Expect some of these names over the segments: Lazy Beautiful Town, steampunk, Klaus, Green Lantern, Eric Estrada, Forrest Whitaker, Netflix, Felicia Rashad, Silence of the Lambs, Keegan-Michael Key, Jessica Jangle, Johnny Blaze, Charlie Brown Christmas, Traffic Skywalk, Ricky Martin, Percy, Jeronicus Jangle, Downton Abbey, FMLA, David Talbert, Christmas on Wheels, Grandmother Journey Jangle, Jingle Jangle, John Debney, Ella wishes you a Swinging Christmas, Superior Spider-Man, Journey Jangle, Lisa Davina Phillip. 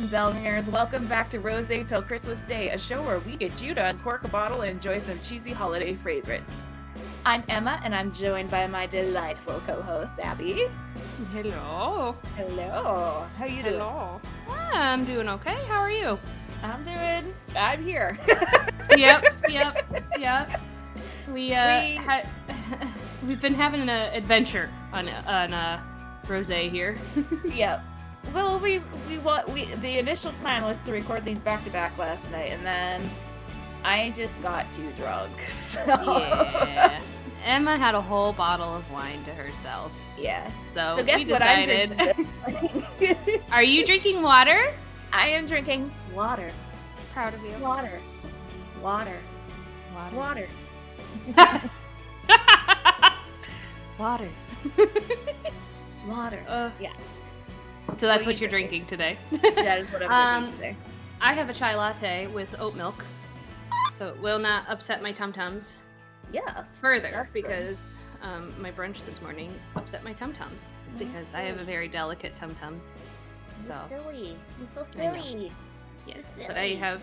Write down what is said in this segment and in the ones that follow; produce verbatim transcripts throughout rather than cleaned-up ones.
and Bellhairs. Welcome back to Rosé Till Christmas Day, a show where we get you to uncork a bottle and enjoy some cheesy holiday favorites. I'm Emma, and I'm joined by my delightful co-host, Abby. Hello. Hello. How you doing? Hello. Ah, I'm doing okay. How are you? I'm doing... I'm here. Yep, yep, yep. We, uh... We... Ha- we've been having an uh, adventure on, on uh, Rosé here. Yep. Well, we we want we the initial plan was to record these back to back last night, and then I just got too drunk. So. Yeah, Emma had a whole bottle of wine to herself. Yeah, so, so guess we decided. What I'm drinking. Are you drinking water? I am drinking water. Proud of you. Water, water, water, water, water, water. Uh, yeah. So that's what, what you're drinking, drinking today. That is what I'm drinking um, today. I have a chai latte with oat milk, so it will not upset my tum-tums. Yes. Further, because um, my brunch this morning upset my tum-tums, because I have a very delicate tum-tums. So. You're silly. You're so silly. Yes, silly. But I have,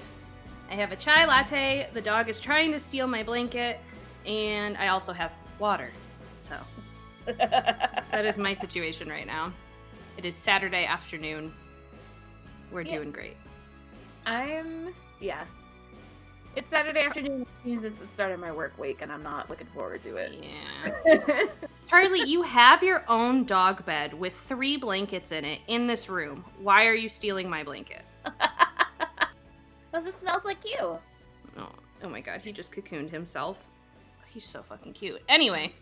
I have a chai latte, the dog is trying to steal my blanket, and I also have water. So that is my situation right now. It is Saturday afternoon. We're yeah. doing great. I'm, yeah. It's Saturday afternoon, which means it's the start of my work week, and I'm not looking forward to it. Yeah. Charlie, you have your own dog bed with three blankets in it in this room. Why are you stealing my blanket? Because it smells like you. Oh, oh my god, he just cocooned himself. He's so fucking cute. Anyway.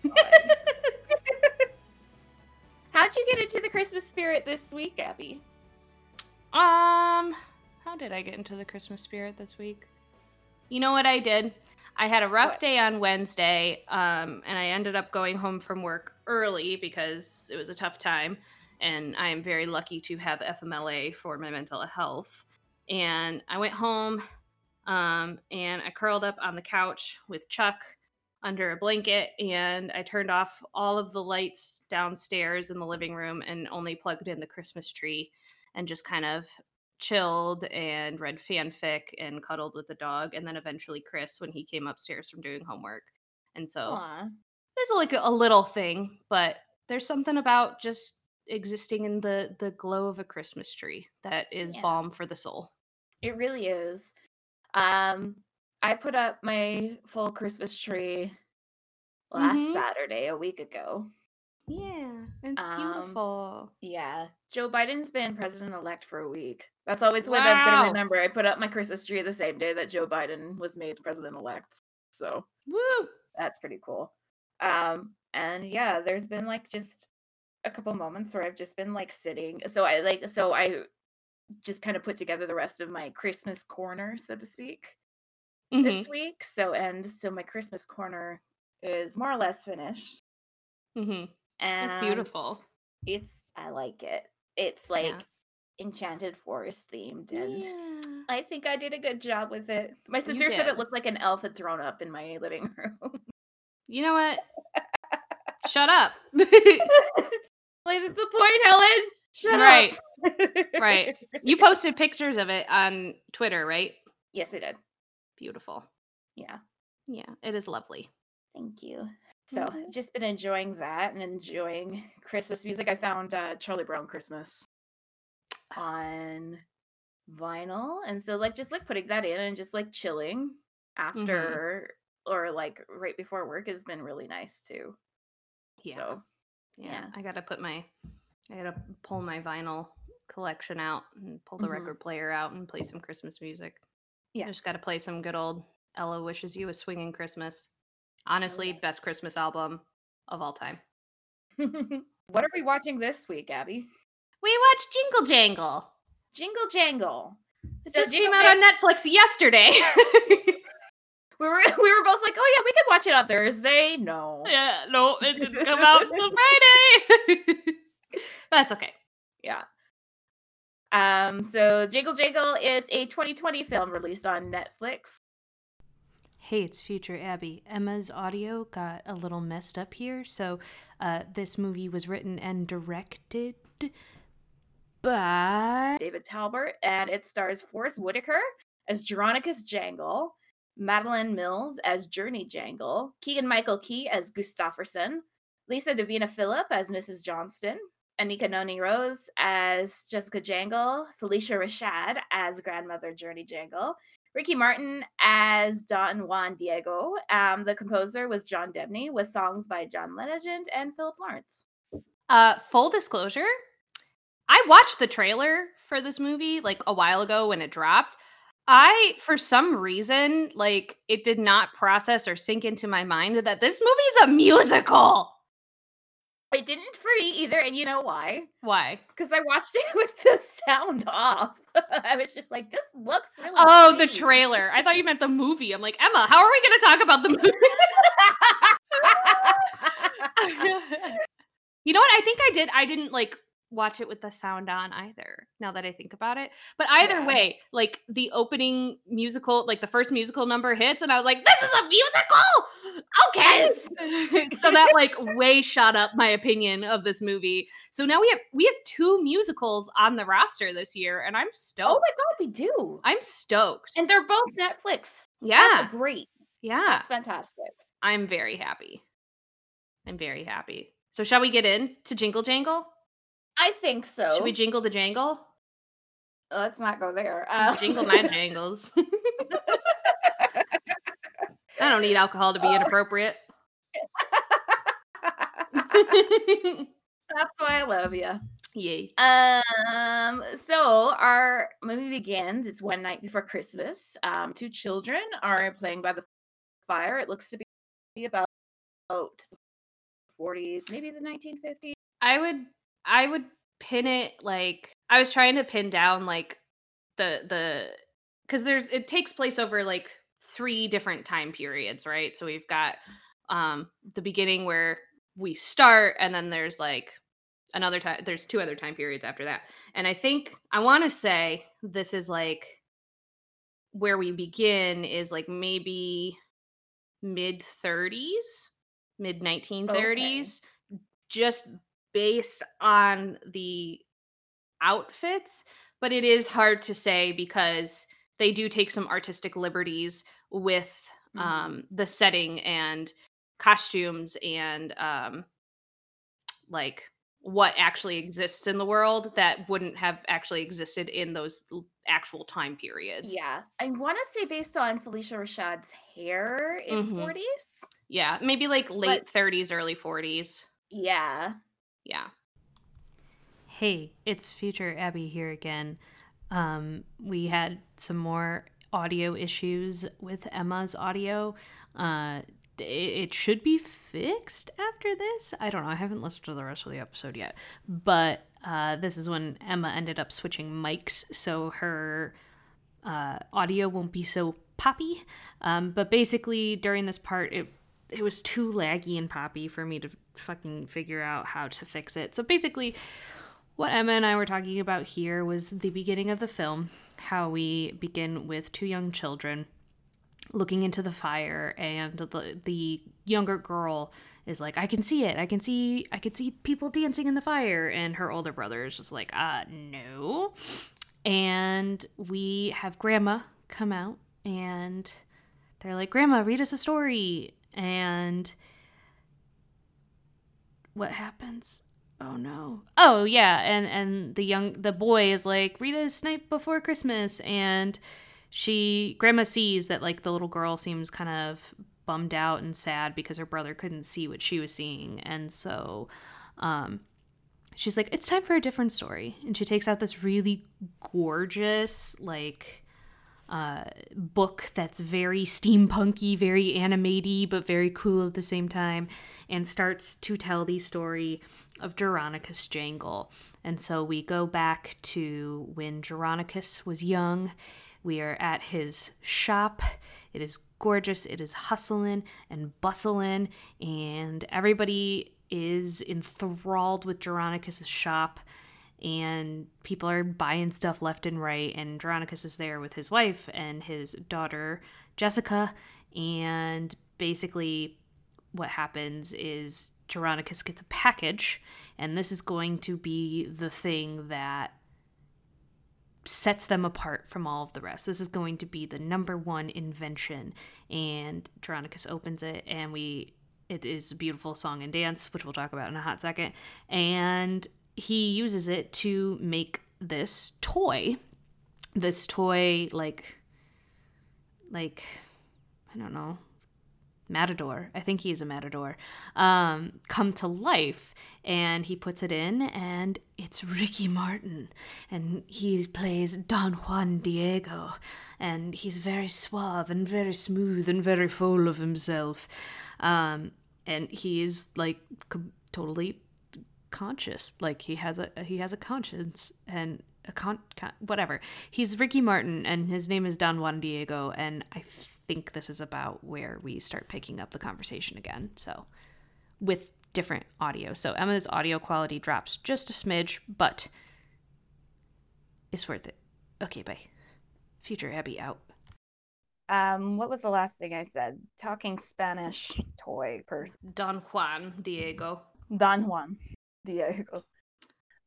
How'd you get into the Christmas spirit this week, Abby? Um, how did I get into the Christmas spirit this week? You know what I did? I had a rough what? day on Wednesday, um, and I ended up going home from work early because it was a tough time, and I am very lucky to have F M L A for my mental health. And I went home, um, and I curled up on the couch with Chuck under a blanket, and I turned off all of the lights downstairs in the living room and only plugged in the Christmas tree and just kind of chilled and read fanfic and cuddled with the dog, and then eventually Chris when he came upstairs from doing homework. And so Aww. There's like a little thing, but there's something about just existing in the, the glow of a Christmas tree that is yeah. balm for the soul. It really is. Um... I put up my full Christmas tree last mm-hmm. Saturday, a week ago. Yeah, it's um, beautiful. Yeah. Joe Biden's been president-elect for a week. That's always wow. when I'm going to remember. I put up my Christmas tree the same day that Joe Biden was made president-elect. So, woo! That's pretty cool. Um, and yeah, there's been like just a couple moments where I've just been like sitting. So I like, so I just kind of put together the rest of my Christmas corner, so to speak. Mm-hmm. This week, so and so my Christmas corner is more or less finished. Mm-hmm. And it's beautiful. It's I like it. It's like yeah. Enchanted Forest themed, and yeah. I think I did a good job with it. My sister said it looked like an elf had thrown up in my living room. You know what? Shut up. Like that's the point, Helen. Shut right. up. Right. Right. You posted pictures of it on Twitter, right? Yes, I did. Beautiful. Yeah. Yeah. It is lovely. Thank you. So mm-hmm. just been enjoying that and enjoying Christmas music. I found uh, Charlie Brown Christmas on vinyl. And so like just like putting that in and just like chilling after mm-hmm. or like right before work has been really nice too. Yeah. So yeah. yeah. I gotta put my I gotta pull my vinyl collection out and pull the mm-hmm. record player out and play some Christmas music. Yeah, I just got to play some good old Ella Wishes You a Swinging Christmas. Honestly, okay. Best Christmas album of all time. What are we watching this week, Abby? We watched Jingle Jangle. Jingle Jangle. It so just Jingle came out Jan- on Netflix yesterday. we were we were both like, oh yeah, we could watch it on Thursday. No. Yeah, no, it didn't come out until Friday. That's okay. Yeah. Um, so Jingle Jangle is a twenty twenty film released on Netflix. Hey, it's future Abby. Emma's audio got a little messed up here. So uh, this movie was written and directed by David Talbert, and it stars Forrest Whitaker as Jeronicus Jangle, Madeline Mills as Journey Jangle, Keegan-Michael Key as Gustaferson, Lisa Davina Phillip as Missus Johnston, Anika Noni Rose as Jessica Jangle, Felicia Rashad as Grandmother Journey Jangle, Ricky Martin as Don Juan Diego. Um, the composer was John Debney, with songs by John Legend and Philip Lawrence. Uh, full disclosure, I watched the trailer for this movie like a while ago when it dropped. I, for some reason, like it did not process or sink into my mind that this movie's a musical. It didn't for me either, and you know why? Why? Because I watched it with the sound off. I was just like, this looks really Oh, strange. The trailer. I thought you meant the movie. I'm like, Emma, how are we going to talk about the movie? You know what? I think I did. I didn't, like, watch it with the sound on either, now that I think about it. But either yeah. way, like, the opening musical, like, the first musical number hits, and I was like, this is a musical? Okay. Yes. So that, like, way shot up my opinion of this movie. So now we have we have two musicals on the roster this year, and I'm stoked. Oh, my God, we do. I'm stoked. And they're both Netflix. Yeah. That's great. Yeah. That's fantastic. I'm very happy. I'm very happy. So shall we get in to Jingle Jangle? I think so. Should we jingle the jangle? Let's not go there. Uh, jingle my jangles. I don't need alcohol to be inappropriate. That's why I love you. Yay. Um. So our movie begins. It's one night before Christmas. Um. Two children are playing by the fire. It looks to be about the forties, maybe the nineteen fifties. I would. I would pin it like I was trying to pin down like the the because there's it takes place over like three different time periods, right? So we've got um, the beginning where we start, and then there's like another time. There's two other time periods after that, and I think I want to say this is like where we begin is like maybe mid thirties, mid nineteen thirties, okay. Just. Based on the outfits, but it is hard to say because they do take some artistic liberties with mm-hmm. um, the setting and costumes and um, like what actually exists in the world that wouldn't have actually existed in those actual time periods. Yeah. I want to say based on Felicia Rashad's hair, it's mm-hmm. forties. Yeah. Maybe like late but, thirties, early forties. Yeah. Yeah. Hey, it's future Abby here again. Um, we had some more audio issues with Emma's audio. Uh, it, it should be fixed after this. I don't know. I haven't listened to the rest of the episode yet. But uh, this is when Emma ended up switching mics, so her uh, audio won't be so poppy. Um, but basically, during this part, it it was too laggy and poppy for me to fucking figure out how to fix it. So basically what Emma and I were talking about here was the beginning of the film, how we begin with two young children looking into the fire, and the the younger girl is like, I can see it. I can see, I can see people dancing in the fire. And her older brother is just like, uh, no. And we have Grandma come out, and they're like, Grandma, read us a story. And what happens? Oh no. Oh yeah. And and the young the boy is like, Rita's night before Christmas, and she grandma sees that like the little girl seems kind of bummed out and sad because her brother couldn't see what she was seeing. And so um she's like, it's time for a different story. And she takes out this really gorgeous, like Uh, book that's very steampunky, very anime-y, but very cool at the same time, and starts to tell the story of Jeronicus Jangle. And so we go back to when Jeronicus was young. We are at his shop. It is gorgeous. It is hustling and bustling, and everybody is enthralled with Jeronicus's shop. And people are buying stuff left and right. And Jeronicus is there with his wife and his daughter, Jessica. And basically what happens is Jeronicus gets a package. And this is going to be the thing that sets them apart from all of the rest. This is going to be the number one invention. And Jeronicus opens it, and we it is a beautiful song and dance, which we'll talk about in a hot second. And he uses it to make this toy. This toy, like, like, I don't know, matador. I think he is a matador. Um, come to life. And he puts it in, and it's Ricky Martin. And he plays Don Juan Diego. And he's very suave and very smooth and very full of himself. Um, and he is, like, co- totally conscious. Like, he has a he has a conscience and... A con, con, whatever. He's Ricky Martin, and his name is Don Juan Diego, and I think this is about where we start picking up the conversation again, so with different audio. So Emma's audio quality drops just a smidge, but it's worth it. Okay, bye. Future Abby out. Um, what was the last thing I said? Talking Spanish toy person. Don Juan Diego. Don Juan Diego.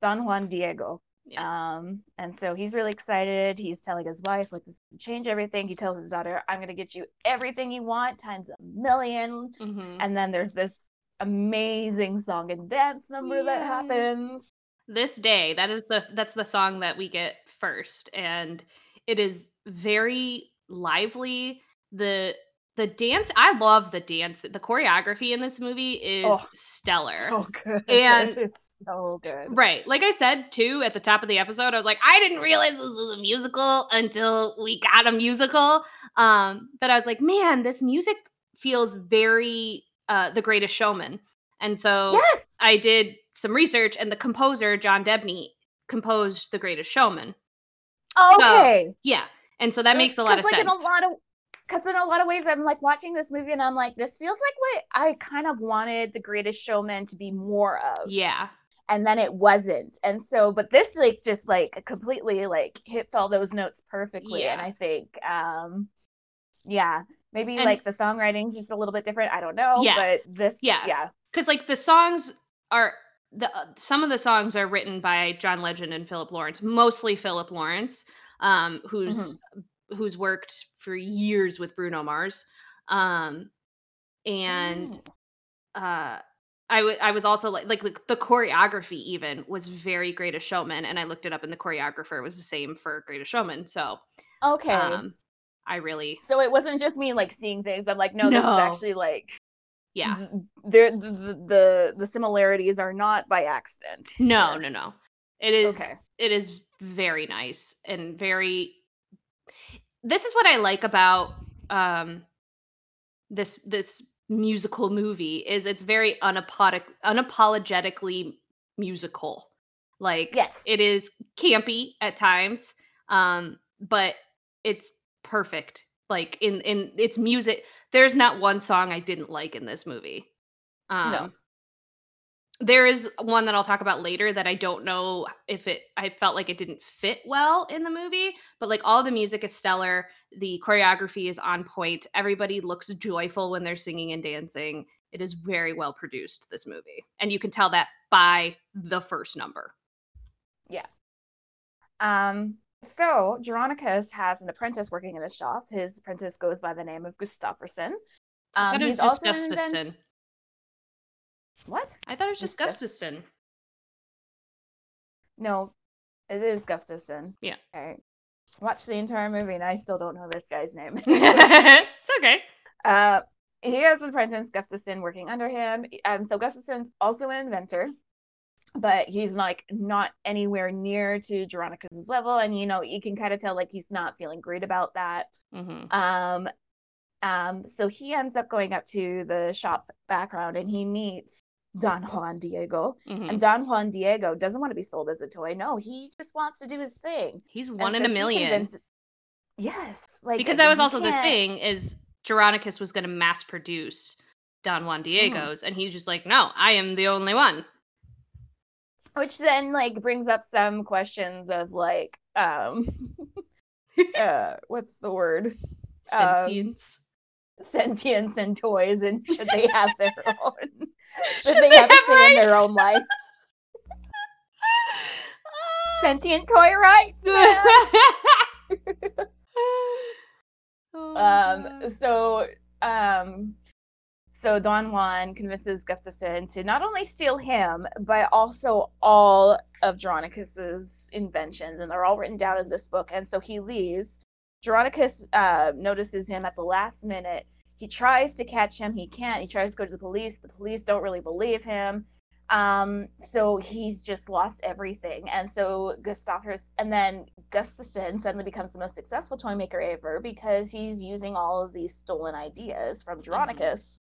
Don Juan Diego. Yeah. Um, and so he's really excited. He's telling his wife, like, this can change everything. He tells his daughter, I'm going to get you everything you want times a million. Mm-hmm. And then there's this amazing song and dance number. Yay. That happens this day. That is the, that's the song that we get first. And it is very lively. The, the dance, I love the dance. The choreography in this movie is oh, stellar. So good. And it's so good. Right. Like I said, too, at the top of the episode, I was like, I didn't realize this was a musical until we got a musical. Um, but I was like, man, this music feels very uh, The Greatest Showman. And so yes! I did some research, and the composer, John Debney, composed The Greatest Showman. Okay. So, yeah. And so that it, makes a lot of like sense. In a lot of- Because in a lot of ways, I'm, like, watching this movie, and I'm like, this feels like what I kind of wanted The Greatest Showman to be more of. Yeah. And then it wasn't. And so, but this, like, just, like, completely, like, hits all those notes perfectly. Yeah. And I think, um, yeah, maybe, and, like, the songwriting's just a little bit different. I don't know. Yeah. But this, yeah. yeah. Because, like, the songs are... the uh, some of the songs are written by John Legend and Philip Lawrence. Mostly Philip Lawrence, um, who's... Mm-hmm. who's worked for years with Bruno Mars. Um, and uh, I, w- I was also like, like, like the choreography even was very Greatest Showman. And I looked it up, and the choreographer was the same for Greatest Showman. So, okay. Um, I really, so it wasn't just me like seeing things. I'm like, no, no. This is actually like, yeah, th- there, the, the, the similarities are not by accident. No, here. no, no. It is, okay. It is very nice and very, this is what I like about um, this this musical movie is it's very unapod- unapologetically musical. Like, yes. It is campy at times, um, but it's perfect. Like, in, in its music, there's not one song I didn't like in this movie. Um, no. There is one that I'll talk about later that I don't know if it, I felt like it didn't fit well in the movie, but like all the music is stellar. The choreography is on point. Everybody looks joyful when they're singing and dancing. It is very well produced, this movie. And you can tell that by the first number. Yeah. Um, so Jeronicus has an apprentice working in his shop. His apprentice goes by the name of Gustaferson. Um, he's just also Gustaferson. Invent- What? I thought it was just Gustaferson. No, it is Gustaferson. Yeah. Okay. Watch the entire movie, and I still don't know this guy's name. It's okay. Uh, he has an apprentice, Gustaferson, working under him. Um, so Gustaferson's also an inventor, but he's like not anywhere near to Jeronicus's level, and you know you can kind of tell like he's not feeling great about that. Mm-hmm. Um, um, so he ends up going up to the shop background, and he meets Don Juan Diego. Mm-hmm. And Don Juan Diego doesn't want to be sold as a toy. No, he just wants to do his thing. He's one and in so a million. Convinced... Yes. Like, because that was also can't... the thing is Jeronicus was going to mass produce Don Juan Diego's. Mm-hmm. And he's just like, no, I am the only one. Which then like brings up some questions of like, um, uh, what's the word? Sentience. Um, sentience and toys, and should they have their own should, should they, they have, have to in their own life? sentient toy rights. um, so, um, so Don Juan convinces Gustaferson to not only steal him, but also all of Jeronicus's inventions, and they're all written down in this book. And so he leaves. Jeronicus uh, notices him at the last minute. He tries to catch him. He can't. He tries to go to the police. The police don't really believe him. Um, so he's just lost everything. And so Gustaferson, and then Gustaferson suddenly becomes the most successful toy maker ever because he's using all of these stolen ideas from Jeronicus. Mm-hmm.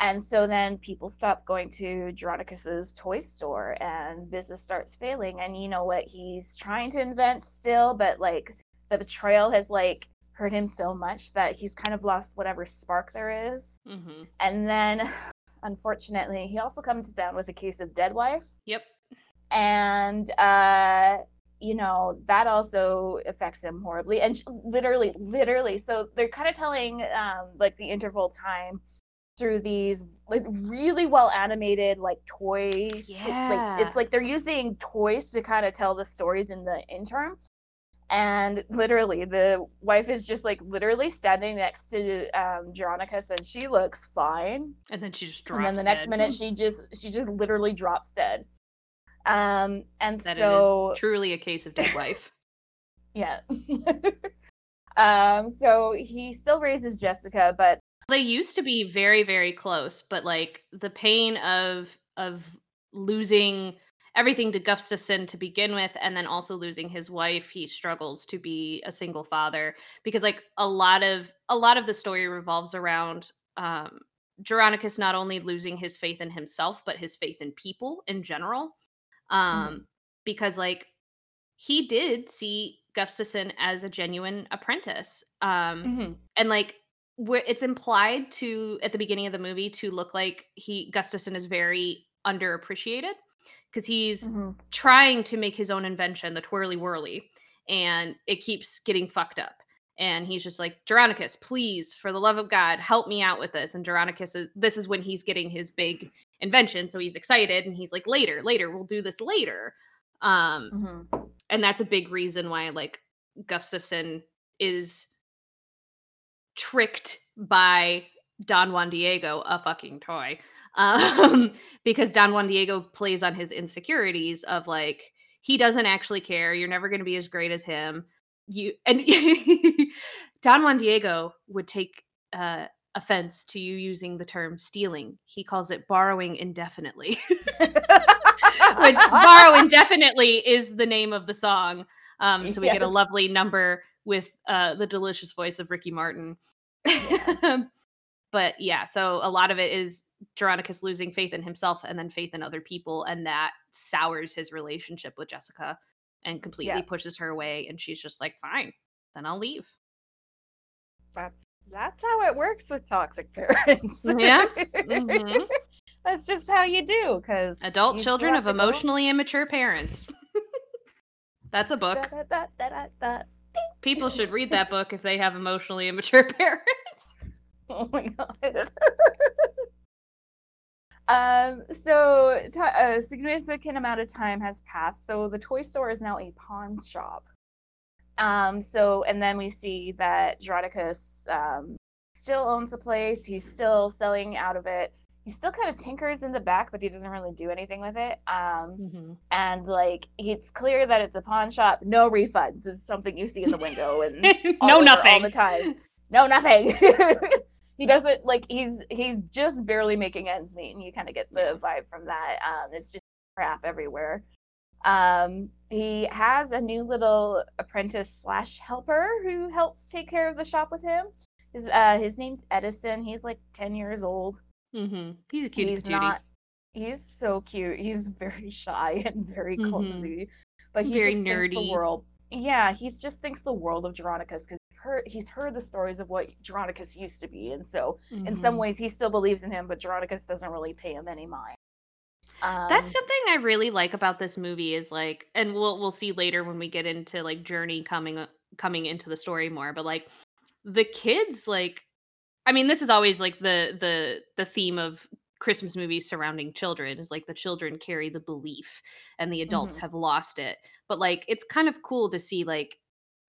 And so then people stop going to Jeronicus's toy store and business starts failing. And you know what? He's trying to invent still, but like the betrayal has like hurt him so much that he's kind of lost whatever spark there is. Mm-hmm. And then unfortunately, he also comes down with a case of dead wife. Yep. And, uh, you know, that also affects him horribly. And she, literally, literally. So they're kind of telling, um, like, the interval time through these, like, really well-animated, like, toys. Yeah. Like, it's like they're using toys to kind of tell the stories in the interim. And literally, the wife is just, like, literally standing next to um, Jeronicus, and she looks fine. And then she just drops dead. And then the next dead. minute, she just she just literally drops dead. Um, and that so... It is truly a case of dead wife. Yeah. um. So he still raises Jessica, but... They used to be very, very close, but, like, the pain of of losing... everything to Gustaferson to begin with, and then also losing his wife, he struggles to be a single father because, like, a lot of a lot of the story revolves around um, Jeronicus not only losing his faith in himself, but his faith in people in general. Um, mm-hmm. Because, like, he did see Gustaferson as a genuine apprentice, um, mm-hmm. and like where it's implied to at the beginning of the movie to look like he Gustaferson is very underappreciated. Because he's mm-hmm. trying to make his own invention, the twirly whirly, and it keeps getting fucked up. And he's just like, Jeronicus, please, for the love of God, help me out with this. And Jeronicus, is, this is when he's getting his big invention. So he's excited and he's like, later, later, we'll do this later. Um, mm-hmm. And that's a big reason why, like, Gustaferson is tricked by Don Juan Diego, a fucking toy. Um, because Don Juan Diego plays on his insecurities of, like, he doesn't actually care. You're never going to be as great as him. You and Don Juan Diego would take uh, offense to you using the term stealing. He calls it borrowing indefinitely, which borrow indefinitely is the name of the song. Um, so we yes. get a lovely number with uh, the delicious voice of Ricky Martin. Yeah. But yeah, so a lot of it is Jeronicus losing faith in himself and then faith in other people. And that sours his relationship with Jessica and completely yeah. pushes her away. And she's just like, fine, then I'll leave. That's that's how it works with toxic parents. Yeah. Mm-hmm. That's just how you do. Cause adult children of emotionally go. immature parents. That's a book. Da, da, da, da, da. People should read that book if they have emotionally immature parents. Oh my God. um, so t- a significant amount of time has passed. So the toy store is now a pawn shop. Um, so, and then we see that Jeronicus um, still owns the place. He's still selling out of it. He still kind of tinkers in the back, but he doesn't really do anything with it. Um, mm-hmm. And, like, it's clear that it's a pawn shop. No refunds is something you see in the window. And all no over, nothing. All the time. No nothing. He doesn't, like, he's he's just barely making ends meet, and you kind of get the vibe from that. Um, it's just crap everywhere. Um, he has a new little apprentice slash helper who helps take care of the shop with him. His uh, his name's Edison. He's like ten years old. Mm-hmm. He's a cutie patootie. He's not. He's so cute. He's very shy and very clumsy, mm-hmm. but he very just nerdy. thinks the world. Yeah, he just thinks the world of Jeronicus because. Heard, he's heard the stories of what Jeronicus used to be, and so mm-hmm. in some ways he still believes in him, but Jeronicus doesn't really pay him any mind. Um, that's something I really like about this movie is, like, and we'll we'll see later when we get into, like, Journey coming coming into the story more, but, like, the kids, like, I mean, this is always, like, the the the theme of Christmas movies surrounding children is like the children carry the belief and the adults mm-hmm. have lost it. But like, it's kind of cool to see like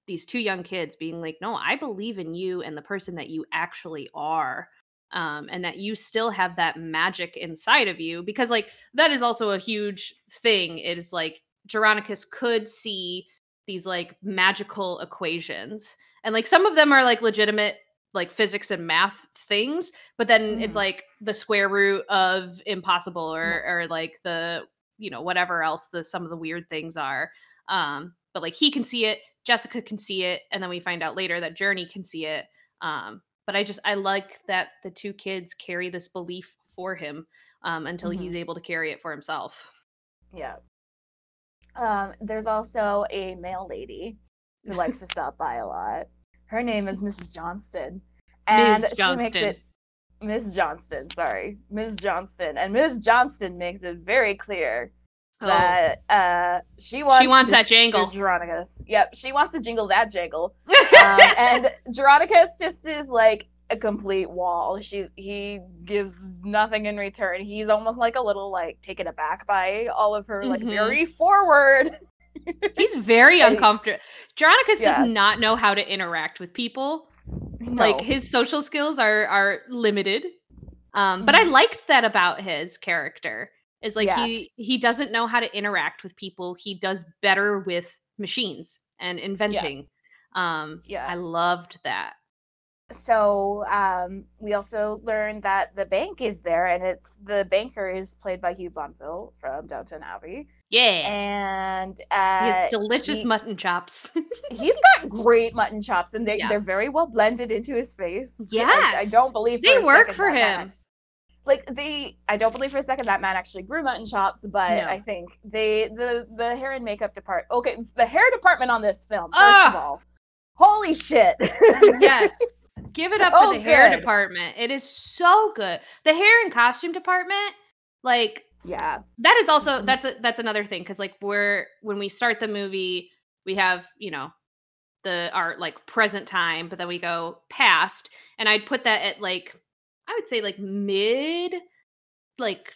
these two young kids being like, no, I believe in you and the person that you actually are. Um, and that you still have that magic inside of you, because like, that is also a huge thing. It is like Jeronicus could see these like magical equations, and like some of them are like legitimate like physics and math things, but then mm. it's like the square root of impossible or or like the, you know, whatever else the some of the weird things are. Um, but like he can see it, Jessica can see it, and then we find out later that Journey can see it. Um, but I just I like that the two kids carry this belief for him um, until mm-hmm. he's able to carry it for himself. Yeah. Um, there's also a mail lady who likes to stop by a lot. Her name is Missus Johnston. And Miz Johnston. She makes it, Miz Johnston, sorry. Miz Johnston. And Miz Johnston makes it very clear oh. that uh, she wants, she wants that jangle. Jeronicus. Yep, she wants to jingle that jangle. um, and Jeronicus just is like a complete wall. She's He gives nothing in return. He's almost like a little like taken aback by all of her mm-hmm. like very forward. He's very uncomfortable. Jeronicus yeah. does not know how to interact with people. No. Like his social skills are are limited. Um, but I liked that about his character. Is like yeah. he he doesn't know how to interact with people. He does better with machines and inventing. Yeah. Um yeah. I loved that. So um, we also learned that the bank is there, and it's the banker is played by Hugh Bonneville from Downton Abbey. Yeah, and uh, he has delicious he, mutton chops. He's got great mutton chops, and they yeah. they're very well blended into his face. Yes, I, I don't believe for they a work for him. Man, like they, I don't believe for a second that man actually grew mutton chops, but no. I think they the the hair and makeup department. Okay, the hair department on this film. First oh. of all, holy shit! Yes. Give it up so for the good. Hair department. It is so good. The hair and costume department, like, yeah, that is also that's a, that's another thing, because like we're when we start the movie, we have, you know, the our like present time, but then we go past, and I'd put that at like I would say like mid, like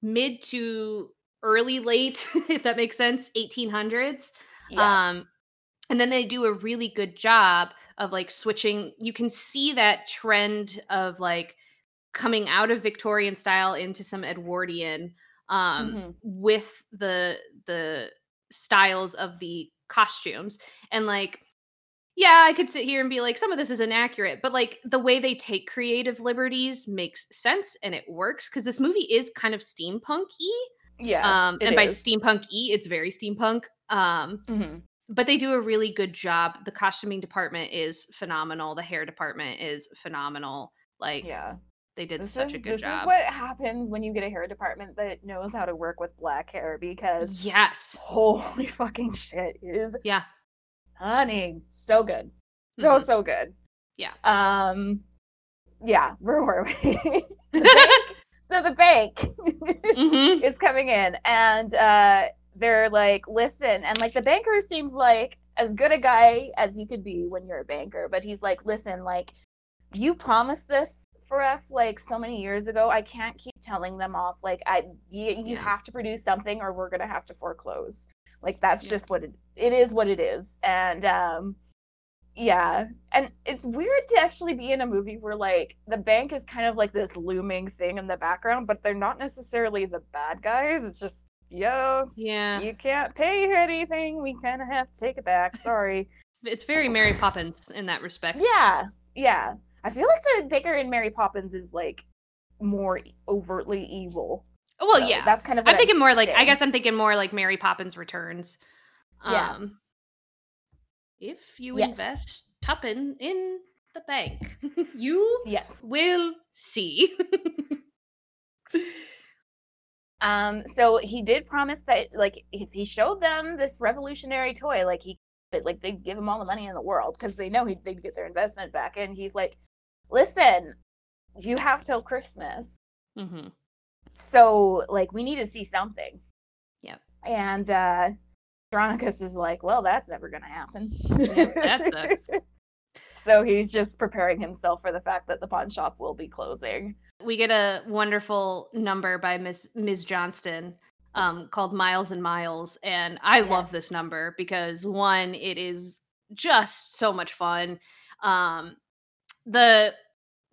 mid to early late, if that makes sense, eighteen hundreds. Yeah. Um, and then they do a really good job of like switching. You can see that trend of like coming out of Victorian style into some Edwardian um, mm-hmm. with the the styles of the costumes. And like, yeah, I could sit here and be like, some of this is inaccurate, but like the way they take creative liberties makes sense and it works, because this movie is kind of steampunk-y. Yeah, um, and is. By steampunk-y, it's very steampunk. Um, mm-hmm. But they do a really good job. The costuming department is phenomenal. The hair department is phenomenal. Like, yeah. they did this such is, a good this job. This is what happens when you get a hair department that knows how to work with black hair, because yes, holy fucking shit, it is yeah, honey, so good, so mm-hmm. so good. Yeah. Um. Yeah. Where were we? The bank, so the bank mm-hmm. is coming in, and. uh They're like, listen, and like the banker seems like as good a guy as you could be when you're a banker, but he's like, listen, like you promised this for us like so many years ago. I can't keep telling them off. Like I, you, you yeah. have to produce something, or we're gonna have to foreclose. Like that's yeah. just what it, it is. What it is, and um, yeah, and it's weird to actually be in a movie where like the bank is kind of like this looming thing in the background, but they're not necessarily the bad guys. It's just. Yo, yeah, you can't pay anything. We kind of have to take it back. Sorry. It's very Mary Poppins in that respect. Yeah, yeah. I feel like the baker in Mary Poppins is like more overtly evil. Well, so yeah, that's kind of. What I'm thinking I'm more saying. Like I guess I'm thinking more like Mary Poppins Returns. Yeah. Um, if you yes. invest tuppence in the bank, you yes. will see. Um, so he did promise that, like, if he showed them this revolutionary toy, like, he, like, they'd give him all the money in the world, because they know he'd, they'd get their investment back. And he's like, listen, you have till Christmas. Mm-hmm. So, like, we need to see something. Yep. And uh, Jeronicus is like, well, that's never going to happen. Yeah, that sucks. So he's just preparing himself for the fact that the pawn shop will be closing. we get a wonderful number by Miss Miz Johnston um, called Miles and Miles. And I yeah. love this number because, one, it is just so much fun. Um, the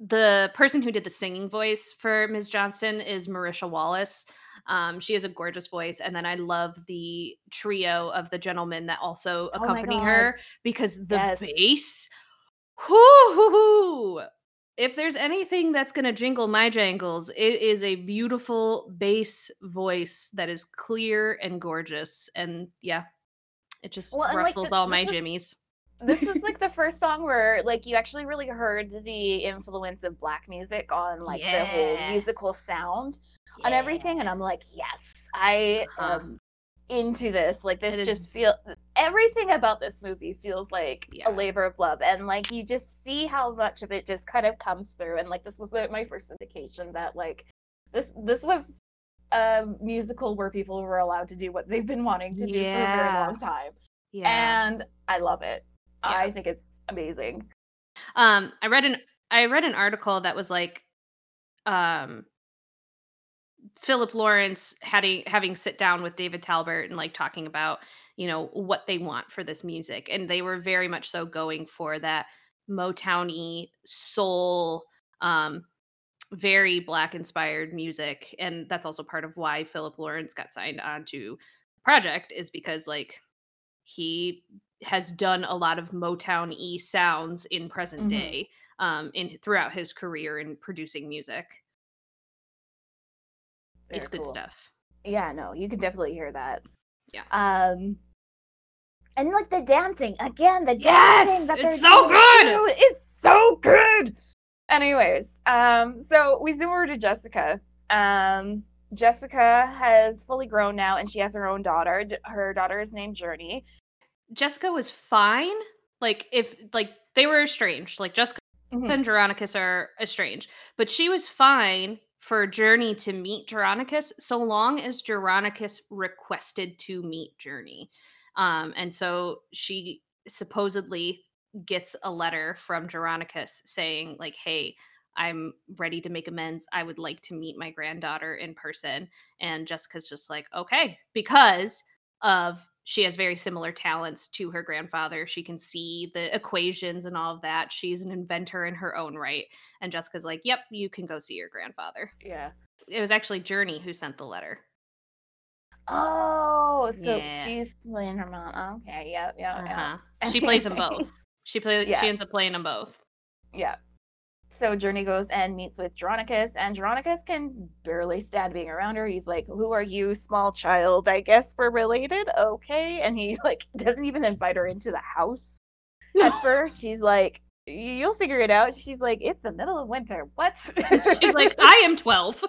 the person who did the singing voice for Miz Johnston is Marisha Wallace. Um, she has a gorgeous voice. And then I love the trio of the gentlemen that also accompany oh her because the yes. bass. Hoo, hoo, hoo. If there's anything that's going to jingle my jangles, it is a beautiful bass voice that is clear and gorgeous. And yeah, it just well, rustles like the, all my this jimmies. Is, this is like the first song where like you actually really heard the influence of black music on like yeah. the whole musical sound yeah. on everything. And I'm like, yes, I uh-huh. am into this. Like this it just is... feel everything about this movie feels like yeah. a labor of love, and like you just see how much of it just kind of comes through. And like this was the, my first indication that like this this was a musical where people were allowed to do what they've been wanting to do yeah. for a very long time. Yeah, and I love it. Yeah. I think it's amazing. Um, I read an I read an article that was like, um. Philip Lawrence had a, having sit down with David Talbert and like talking about, you know, what they want for this music. And they were very much so going for that Motown-y soul, um, very black inspired music. And that's also part of why Philip Lawrence got signed onto the project, is because like he has done a lot of Motown-y sounds in present mm-hmm. day, um, in throughout his career in producing music. Very it's cool. good stuff. Yeah, no, you can definitely hear that. Yeah. Um, and like the dancing again, the yes! dancing that they're it's so good. Too, it's so good. Anyways, um, so we zoom over to Jessica. Um, Jessica has fully grown now, and she has her own daughter. Her daughter is named Journey. Jessica was fine. Like if like they were estranged. Like Jessica mm-hmm. and Jeronicus are estranged, but she was fine for Journey to meet Jeronicus, so long as Jeronicus requested to meet Journey. Um, and so she supposedly gets a letter from Jeronicus saying, like, hey, I'm ready to make amends. I would like to meet my granddaughter in person. And Jessica's just like, okay, because of she has very similar talents to her grandfather. She can see the equations and all of that. She's an inventor in her own right. And Jessica's like, yep, you can go see your grandfather. Yeah. It was actually Journey who sent the letter. Oh, so yeah. she's playing her mom. Okay, yeah, yeah, uh-huh. yeah. She plays them both. She plays. Yeah. She ends up playing them both. Yeah. So Journey goes and meets with Jeronicus, and Jeronicus can barely stand being around her. He's like, who are you, small child? I guess we're related. Okay. And he like doesn't even invite her into the house. At first, he's like, you'll figure it out. She's like, it's the middle of winter. What? She's like, I am twelve.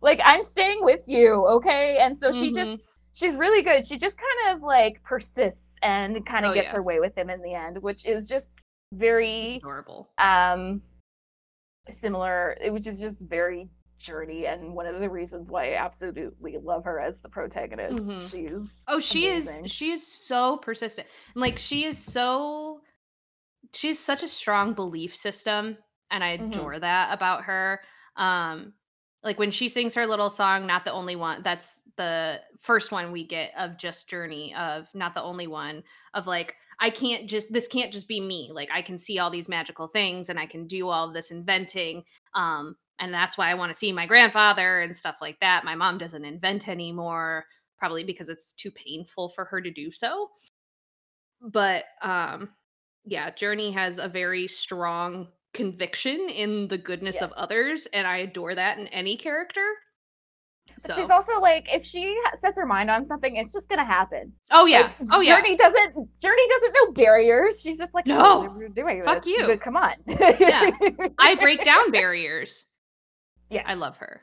Like, I'm staying with you. Okay. And so she mm-hmm. just, she's really good. She just kind of like persists and kind of oh, gets yeah. her way with him in the end, which is just very adorable. Um, similar, which is just very Journey, and one of the reasons why I absolutely love her as the protagonist. Mm-hmm. She's oh, she amazing. is she is so persistent. And like she is so she's such a strong belief system, and I adore mm-hmm. that about her. Um, like when she sings her little song, "Not the Only One," that's the first one we get of just Journey, of "Not the Only One," of like, I can't just, this can't just be me. Like I can see all these magical things and I can do all of this inventing. Um, and that's why I want to see my grandfather and stuff like that. My mom doesn't invent anymore, probably because it's too painful for her to do so. But um, yeah, Journey has a very strong conviction in the goodness yes. of others, and I adore that in any character. So. She's also like, if she sets her mind on something, it's just gonna happen. Oh yeah, like, oh yeah. Journey doesn't, Journey doesn't know barriers. She's just like, no, oh, we're doing fuck this. You. But come on. Yeah, I break down barriers. Yeah, I love her.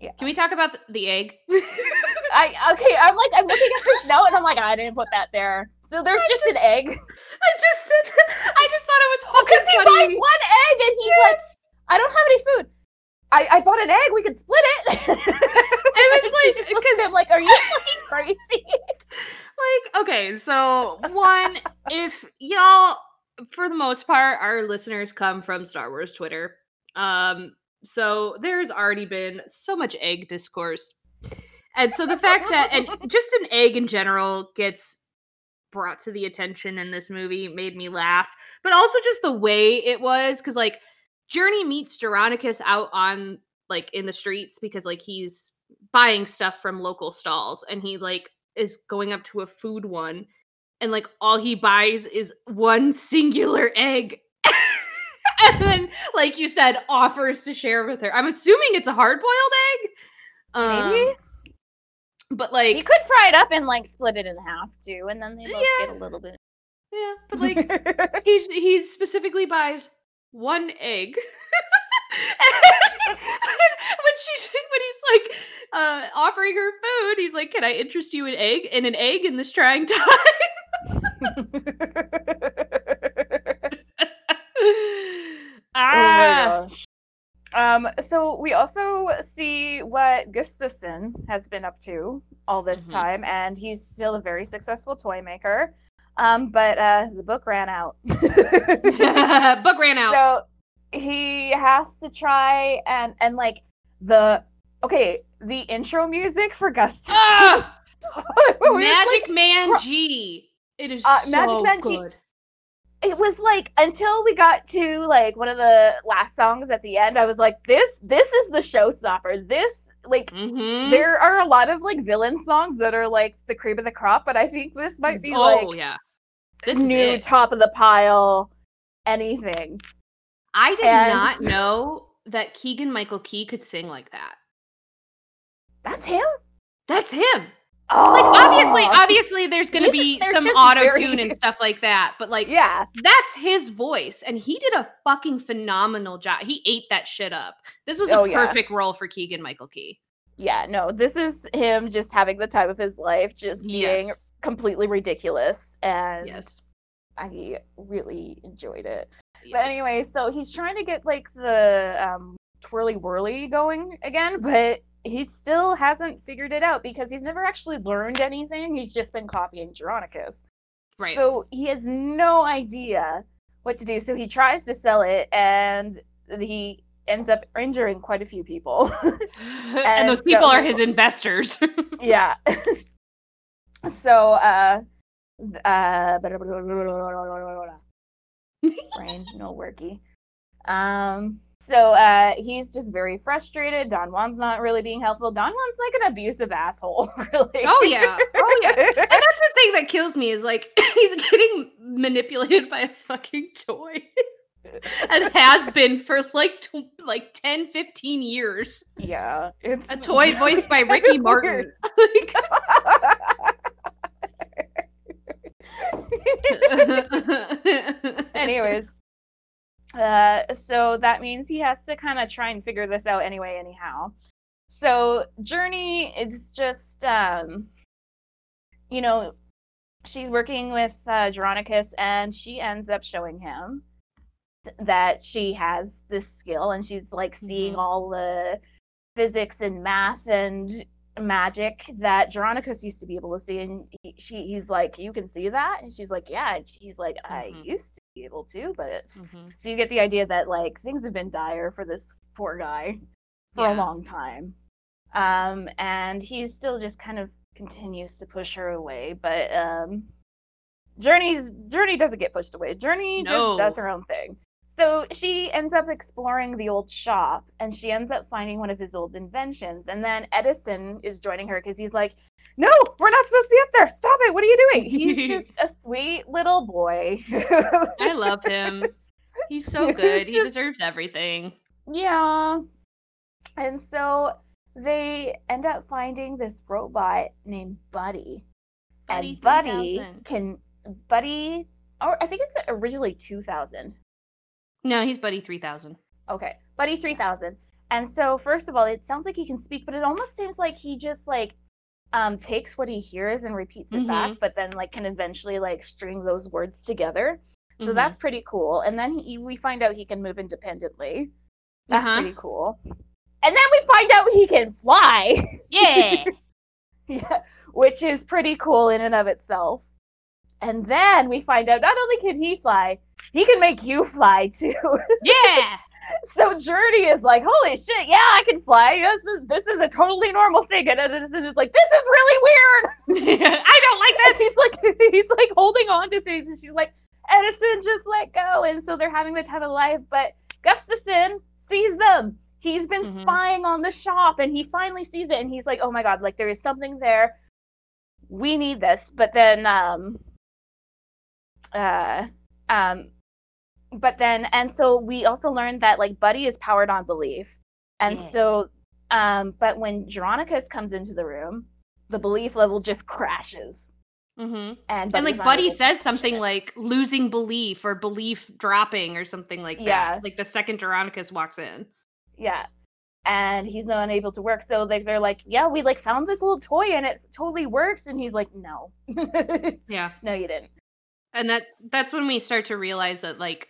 Yeah. Can we talk about the egg? I okay. I'm like, I'm looking at this note and I'm like, I didn't put that there. So there's just, just an egg. I just did. I just thought it was fucking funny. Because he buys one egg and he's yes. like, I don't have any food. I, I bought an egg. We could split it. It was like, because I'm like, are you fucking crazy? Like, okay, so one, if y'all, for the most part, our listeners come from Star Wars Twitter. Um, so there's already been so much egg discourse. And so the fact that and just an egg in general gets brought to the attention in this movie made me laugh. But also just the way it was, because like Journey meets Jeronicus out on like in the streets because like he's buying stuff from local stalls, and he like is going up to a food one, and like all he buys is one singular egg. And then, like you said, offers to share with her. I'm assuming it's a hard-boiled egg. Maybe. Um, but, like... You could fry it up and, like, split it in half, too. And then they both yeah. get a little bit... Yeah, but, like, he, he specifically buys one egg. And when she when he's, like, uh, offering her food, he's like, can I interest you in egg? In an egg in this trying time? Ah. Oh my gosh. Um, so we also see what Gustaferson has been up to all this mm-hmm. time, and he's still a very successful toy maker. Um, but uh, the book ran out. Book ran out. So he has to try and and like the okay the intro music for Gustaferson. Ah! Magic like, Man bro- G. It is uh, so Magic Man good. G- It was like until we got to like one of the last songs at the end, I was like, this this is the showstopper. This like mm-hmm. there are a lot of like villain songs that are like the cream of the crop, but I think this might be oh, like yeah. this new top of the pile anything. I did and... not know that Keegan-Michael Key could sing like that. That's him? That's him. Oh. Like obviously, obviously, there's going to be there's some auto-tune very... and stuff like that, but like, yeah, that's his voice, and he did a fucking phenomenal job. He ate that shit up. This was oh, a perfect yeah. role for Keegan-Michael Key. Yeah, no, this is him just having the time of his life, just being yes. completely ridiculous, and yes. I really enjoyed it. Yes. But anyway, so he's trying to get like the um, twirly whirly going again, but. He still hasn't figured it out because he's never actually learned anything. He's just been copying Jeronicus. Right. So he has no idea what to do. So he tries to sell it, and he ends up injuring quite a few people. and, and those people so, are his investors. yeah. So, uh... uh brain, no worky. Um... So uh, he's just very frustrated. Don Juan's not really being helpful. Don Juan's like an abusive asshole, really. Oh, yeah. Oh, yeah. And that's the thing that kills me is, like, he's getting manipulated by a fucking toy. And has been for, like, t- like ten, fifteen years. Yeah. It's a toy really voiced by Ricky Martin. Like... Anyways. Uh, so that means he has to kind of try and figure this out anyway, anyhow. So Journey is just, um, you know, she's working with uh, Jeronicus, and she ends up showing him that she has this skill, and she's like seeing mm-hmm. all the physics and math and magic that Jeronicus used to be able to see, and he, she, he's like, you can see that? And she's like, yeah. And he's like, I mm-hmm. used to. Be able to, but it's mm-hmm. so you get the idea that like things have been dire for this poor guy for yeah. a long time, um, and he still just kind of continues to push her away. But um, Journey's Journey doesn't get pushed away. Journey no. just does her own thing. So she ends up exploring the old shop, and she ends up finding one of his old inventions. And then Edison is joining her because he's like, "No, we're not supposed to be up there. Stop it. What are you doing?" He's just a sweet little boy. I love him. He's so good. He deserves everything. Yeah. And so they end up finding this robot named Buddy. Buddy and Buddy can Buddy or I think it's originally two thousand. No, he's Buddy three thousand. Okay. Buddy three thousand. And so first of all, it sounds like he can speak, but it almost seems like he just like um, takes what he hears and repeats it mm-hmm. back, but then like can eventually like string those words together. So mm-hmm. that's pretty cool. And then he, we find out he can move independently. That's uh-huh. pretty cool. And then we find out he can fly. Yeah. yeah. Which is pretty cool in and of itself. And then we find out not only can he fly, he can make you fly, too. Yeah! So Journey is like, holy shit, yeah, I can fly. This is this is a totally normal thing. And Edison is like, this is really weird. I don't like this. And he's like, he's like holding on to things, and she's like, Edison, just let go. And so they're having the time of life. But Gustaferson sees them. He's been mm-hmm. spying on the shop, and he finally sees it, and he's like, oh my god, like there is something there. We need this. But then, um, uh, um. But then, and so we also learned that, like, Buddy is powered on belief. And yeah. so, um, but when Jeronicus comes into the room, the belief level just crashes. Mm-hmm. And, and, like, Buddy says something shit. like losing belief or belief dropping or something like that. Yeah. Like, the second Jeronicus walks in. Yeah. And he's unable to work. So like they're like, yeah, we, like, found this little toy and it totally works. And he's like, no. yeah. No, you didn't. And that, that's when we start to realize that, like,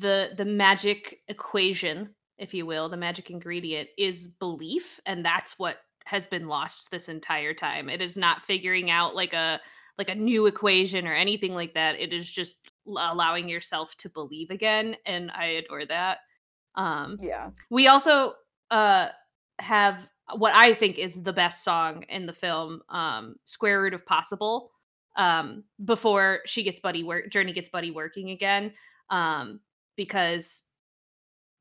the the magic equation, if you will, the magic ingredient is belief, and that's what has been lost this entire time. It is not figuring out like a like a new equation or anything like that. It is just allowing yourself to believe again, and I adore that. Um, yeah. We also uh, have what I think is the best song in the film, um, "Square Root of Possible," um, before she gets Buddy work, Journey gets Buddy working again. Um, because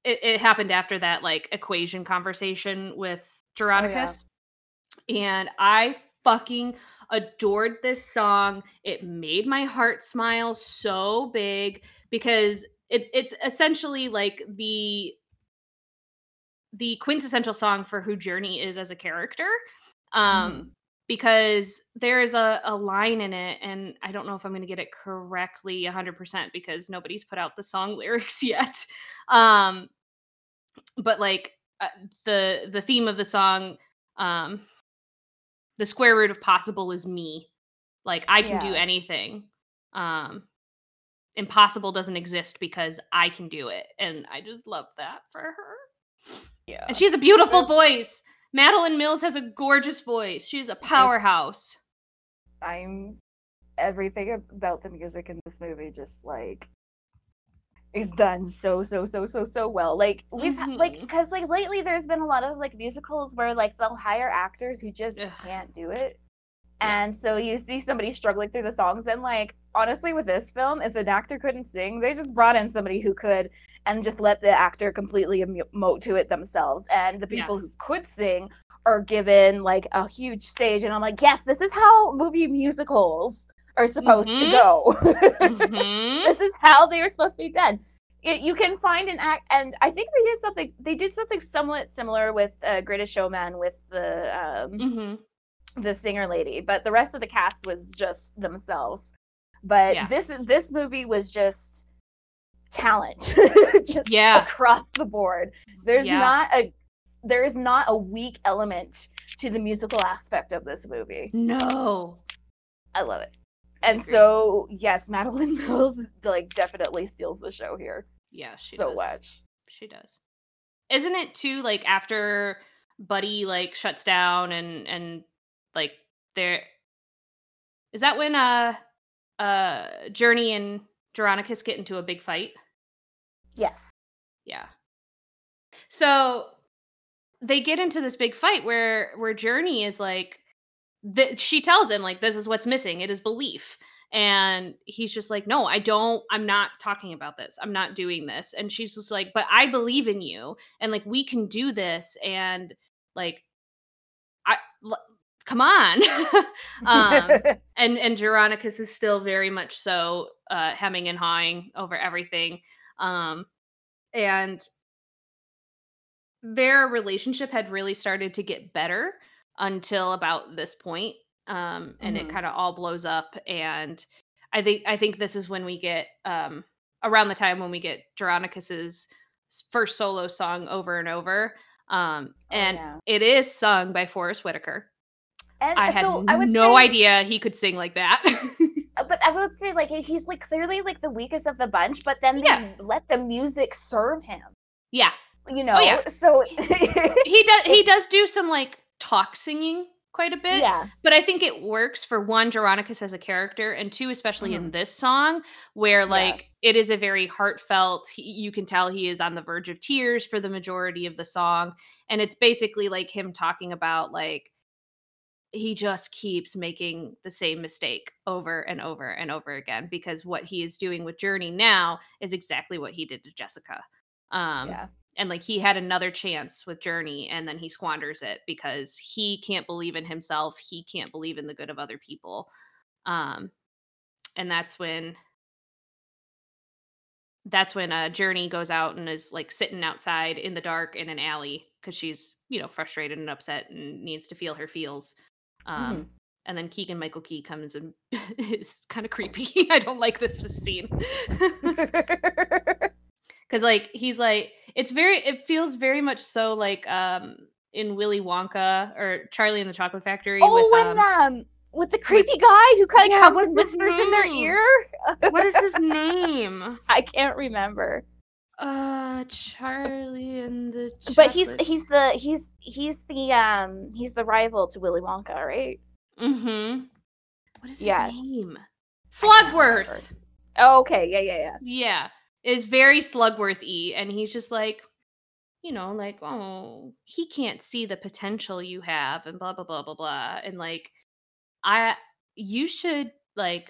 it, it happened after that, like, equation conversation with Jeronicus. Oh, yeah. And I fucking adored this song. It made my heart smile so big because it, it's essentially like the, the quintessential song for who Journey is as a character. Um, mm-hmm. Because there's a, a line in it, and I don't know if I'm going to get it correctly one hundred percent because nobody's put out the song lyrics yet. Um, but, like, uh, the the theme of the song, um, the square root of possible is me. Like, I can yeah. do anything. Um, impossible doesn't exist because I can do it. And I just love that for her. Yeah. And she has a beautiful voice. Madeline Mills has a gorgeous voice. She's a powerhouse. It's, I'm everything about the music in this movie just, like, is done so so so so so well. Like we've mm-hmm. like because like lately there's been a lot of like musicals where like they'll hire actors who just Ugh. can't do it, yeah. and so you see somebody struggling through the songs. And like honestly, with this film, if an actor couldn't sing, they just brought in somebody who could. And just let the actor completely emote to it themselves. And the people yeah. who could sing are given like a huge stage. And I'm like, yes, this is how movie musicals are supposed mm-hmm. to go. mm-hmm. This is how they are supposed to be done. It, you can find an act, and I think they did something. They did something somewhat similar with uh, Greatest Showman with the um, mm-hmm. the singer lady, but the rest of the cast was just themselves. But yeah. this this movie was just. Talent just yeah. across the board. There's yeah. not a there is not a weak element to the musical aspect of this movie. No. I love it. And so yes, Madeline Mills like definitely steals the show here. Yeah, she so does. So much. She does. Isn't it too like after Buddy like shuts down and and like there is that when uh uh Journey and Jeronicus get into a big fight? Yes. Yeah. So they get into this big fight where where Journey is like, th- she tells him like, this is what's missing. It is belief. And he's just like, no, I don't, I'm not talking about this. I'm not doing this. And she's just like, but I believe in you. And like, we can do this. And like, I... L- come on. um, and, and Jeronicus is still very much so uh, hemming and hawing over everything. Um, and their relationship had really started to get better until about this point. Um, and mm-hmm. it kind of all blows up. And I think, I think this is when we get um, around the time when we get Jeronicus's first solo song Over and Over. Um, and oh, yeah. it is sung by Forrest Whitaker. And I had so I would no say, idea he could sing like that. But I would say, like, he's, like, clearly, like, the weakest of the bunch, but then yeah. they let the music serve him. Yeah. You know? Oh, yeah. So he does he does do some, like, talk singing, quite a bit. Yeah. But I think it works for one, Jeronicus as a character, and two, especially mm-hmm. in this song, where like yeah. it is a very heartfelt, he, you can tell he is on the verge of tears for the majority of the song. And it's basically like him talking about like, he just keeps making the same mistake over and over and over again, because what he is doing with Journey now is exactly what he did to Jessica. Um, yeah. And like he had another chance with Journey and then he squanders it because he can't believe in himself. He can't believe in the good of other people. Um, and that's when, that's when uh, Journey goes out and is like sitting outside in the dark in an alley because she's, you know, frustrated and upset and needs to feel her feels. Um, mm-hmm. And then Keegan-Michael Key comes and is kind of creepy. I don't like this scene. Because, like, he's like, it's very, it feels very much so like um, in Willy Wonka or Charlie and the Chocolate Factory. Oh, with, and um, um, with the creepy with, guy who kind of comes and whispers in their ear. What is his name? I can't remember. Uh, Charlie and the Chocolate. But he's he's the he's he's the um he's the rival to Willy Wonka, right? Mm-hmm. What is yeah. his name? Slugworth. Oh, okay. Yeah, yeah, yeah. Yeah, it's very Slugworth-y, and he's just like, you know, like, oh, he can't see the potential you have, and blah blah blah blah blah, and like, I, you should like,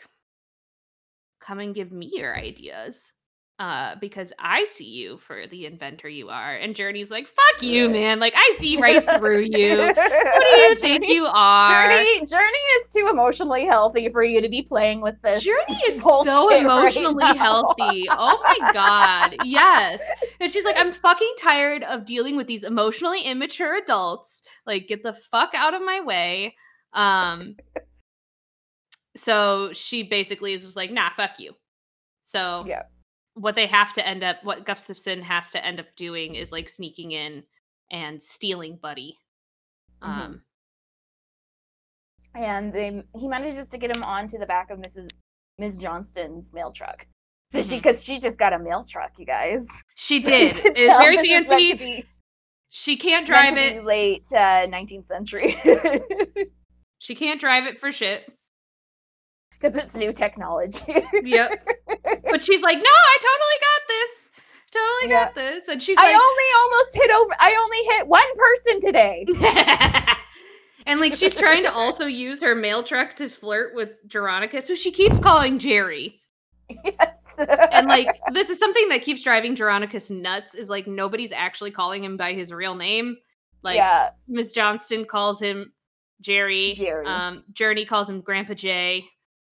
come and give me your ideas. Uh, because I see you for the inventor you are. And Journey's like, fuck you, man. Like, I see right through you. Who do you Journey, think you are? Journey, Journey is too emotionally healthy for you to be playing with this. Journey is so emotionally right healthy. Oh my God. Yes. And she's like, I'm fucking tired of dealing with these emotionally immature adults. Like, get the fuck out of my way. Um. So she basically is just like, nah, fuck you. So. Yeah. What they have to end up, what Gustaferson has to end up doing is like sneaking in and stealing Buddy. Mm-hmm. Um, and they, he manages to get him onto the back of Missus Miz Johnston's mail truck. So mm-hmm. she, because she just got a mail truck, you guys. She did. It was very fancy. Be, she can't drive it. Late uh, nineteenth century. She can't drive it for shit. Because it's new technology. Yep. But she's like, no, I totally got this. Totally yeah. got this. And she's I like, I only almost hit over. I only hit one person today. And like, she's trying to also use her mail truck to flirt with Jeronicus, who she keeps calling Jerry. Yes. And like, this is something that keeps driving Jeronicus nuts is like, nobody's actually calling him by his real name. Like, yeah. Miz Johnston calls him Jerry. Jerry. Um, Journey calls him Grandpa Jay.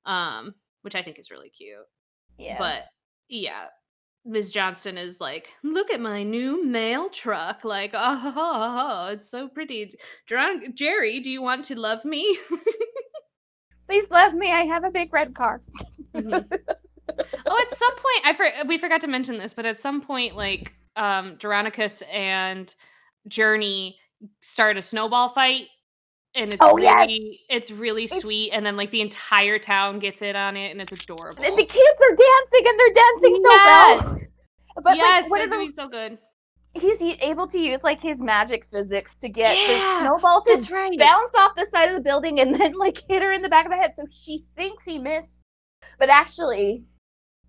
Um, which I think is really cute. Yeah. But yeah, Miz Johnston is like, look at my new mail truck. Like, oh, oh, oh, oh, it's so pretty. Drunk Jerry, do you want to love me? Please love me. I have a big red car. Mm-hmm. Oh, at some point, I for- we forgot to mention this, but at some point, like, um, Jeronicus and Journey start a snowball fight. And it's oh, really, yes. it's really it's, sweet. And then like the entire town gets in on it and it's adorable. And the kids are dancing and they're dancing so yes. well. But yes, like, what they're doing the, so good. He's able to use like his magic physics to get yeah, the snowball to that's right. bounce off the side of the building and then like hit her in the back of the head. So she thinks he missed, but actually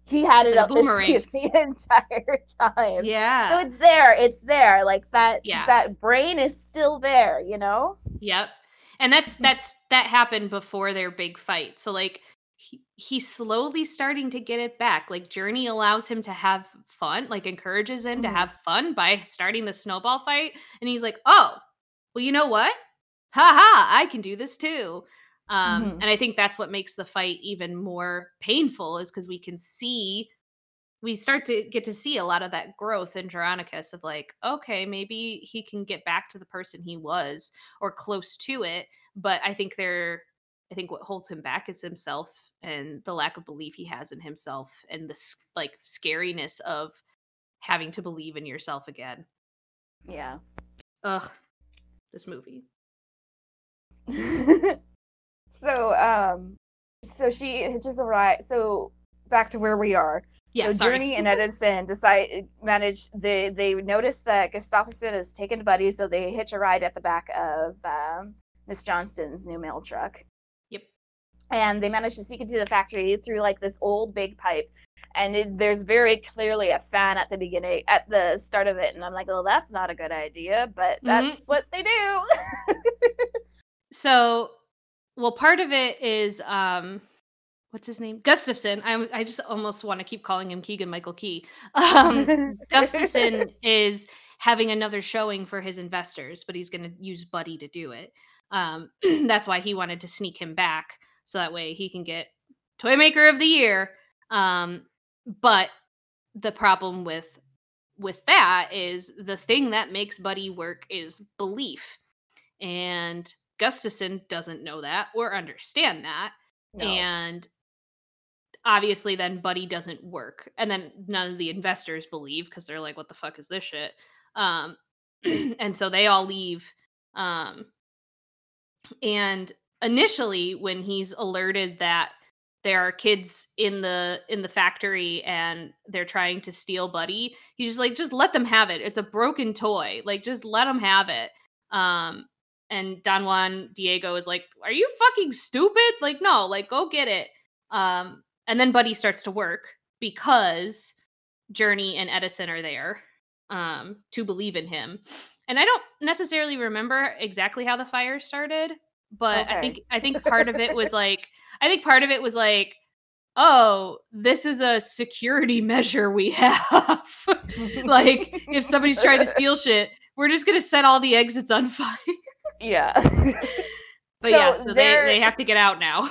he had it's it up his sleeve the entire time. Yeah. So it's there, it's there. Like that, yeah. that brain is still there, you know? Yep. And that's that's that happened before their big fight. So like he, he's slowly starting to get it back. Like Journey allows him to have fun, like encourages him mm-hmm. to have fun by starting the snowball fight. And he's like, oh, well, you know what? Ha ha, I can do this too. Um, mm-hmm. And I think that's what makes the fight even more painful is because we can see, we start to get to see a lot of that growth in Jeronicus of like, okay, maybe he can get back to the person he was or close to it. But I think there, I think what holds him back is himself and the lack of belief he has in himself and this like scariness of having to believe in yourself again. Yeah. Ugh, this movie. so, um, so she has just arrived. So back to where we are. Yeah, so sorry. Journey and Edison decide manage they they notice that Gustaferson has taken Buddy, so they hitch a ride at the back of um, Miss Johnston's new mail truck. Yep. And they managed to sneak into the factory through like this old big pipe. And it, there's very clearly a fan at the beginning, at the start of it. And I'm like, well, that's not a good idea, but that's mm-hmm. what they do. So, well, part of it is, um, what's his name? Gustaferson. I, I just almost want to keep calling him Keegan-Michael Key. Um, Gustaferson is having another showing for his investors, but he's going to use Buddy to do it. Um, that's why he wanted to sneak him back. So that way he can get Toymaker of the Year. Um, but the problem with with that is the thing that makes Buddy work is belief. And Gustaferson doesn't know that or understand that. No. And obviously then Buddy doesn't work. And then none of the investors believe because they're like, what the fuck is this shit? Um, and so they all leave. Um, and initially when he's alerted that there are kids in the in the factory and they're trying to steal Buddy, he's just like, just let them have it. It's a broken toy. Like, just let them have it. Um, and Don Juan Diego is like, are you fucking stupid? Like, no, like, go get it. Um, and then Buddy starts to work because Journey and Edison are there um, to believe in him. And I don't necessarily remember exactly how the fire started, but okay. I think I think part of it was like, I think part of it was like, oh, this is a security measure we have. Like, if somebody's trying to steal shit, we're just going to set all the exits on fire. Yeah. But so yeah, so they, they have to get out now.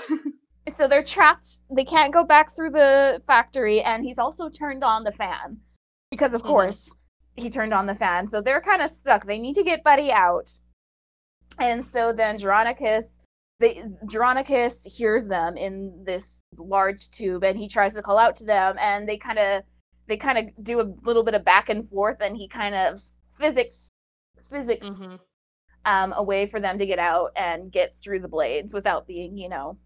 So they're trapped. They can't go back through the factory. And he's also turned on the fan because, of mm-hmm. course, he turned on the fan. So they're kind of stuck. They need to get Buddy out. And so then Jeronicus... They, Jeronicus hears them in this large tube, and he tries to call out to them, and they kind of they kind of do a little bit of back and forth, and he kind of physics physics mm-hmm. um, a way for them to get out and get through the blades without being, you know,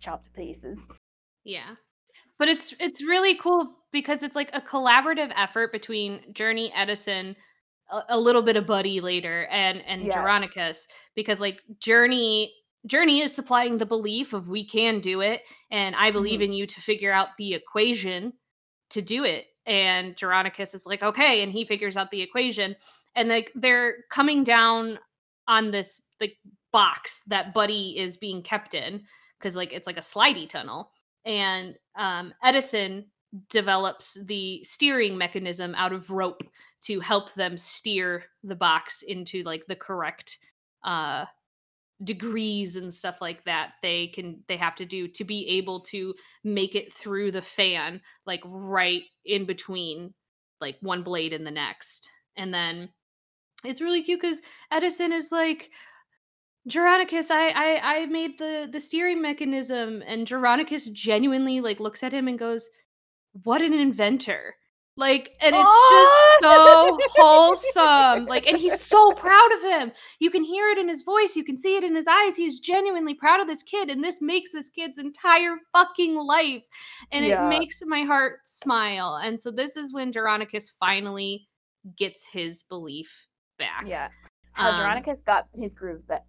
chopped to pieces. Yeah, but it's it's really cool because it's like a collaborative effort between Journey, Edison, a, a little bit of Buddy later, and and yeah. Jeronicus, because like Journey. Journey is supplying the belief of we can do it, and I believe mm-hmm. in you to figure out the equation to do it. And Jeronicus is like, okay, and he figures out the equation. And like they're coming down on this like box that Buddy is being kept in because like it's like a slidey tunnel. And um, Edison develops the steering mechanism out of rope to help them steer the box into like the correct uh degrees and stuff like that they can they have to do to be able to make it through the fan, like right in between like one blade and the next. And then it's really cute because Edison is like, Jeronicus, I, I I made the the steering mechanism, and Jeronicus genuinely like looks at him and goes, what an inventor. Like, and it's oh! just so wholesome. Like, and he's so proud of him. You can hear it in his voice. You can see it in his eyes. He's genuinely proud of this kid. And this makes this kid's entire fucking life. And yeah. it makes my heart smile. And so this is when Jeronicus finally gets his belief back. Yeah. How um, Jeronicus got his groove back.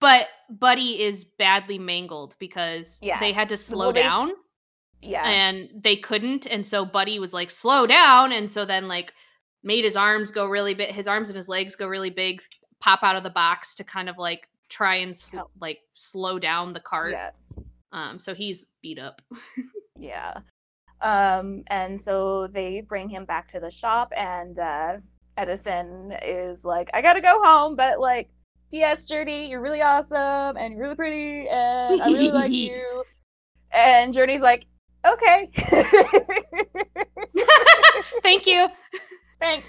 But Buddy is badly mangled because yeah. they had to slow well, they- down. Yeah. And they couldn't. And so Buddy was like, slow down. And so then like made his arms go really big. His arms and his legs go really big, pop out of the box to kind of like try and sl- oh. like slow down the cart. Yeah. Um, so he's beat up. yeah. Um, and so they bring him back to the shop, and uh, Edison is like, I got to go home. But like, P S Journey, you're really awesome and you're really pretty and I really like you. And Journey's like, okay. Thank you. Thanks.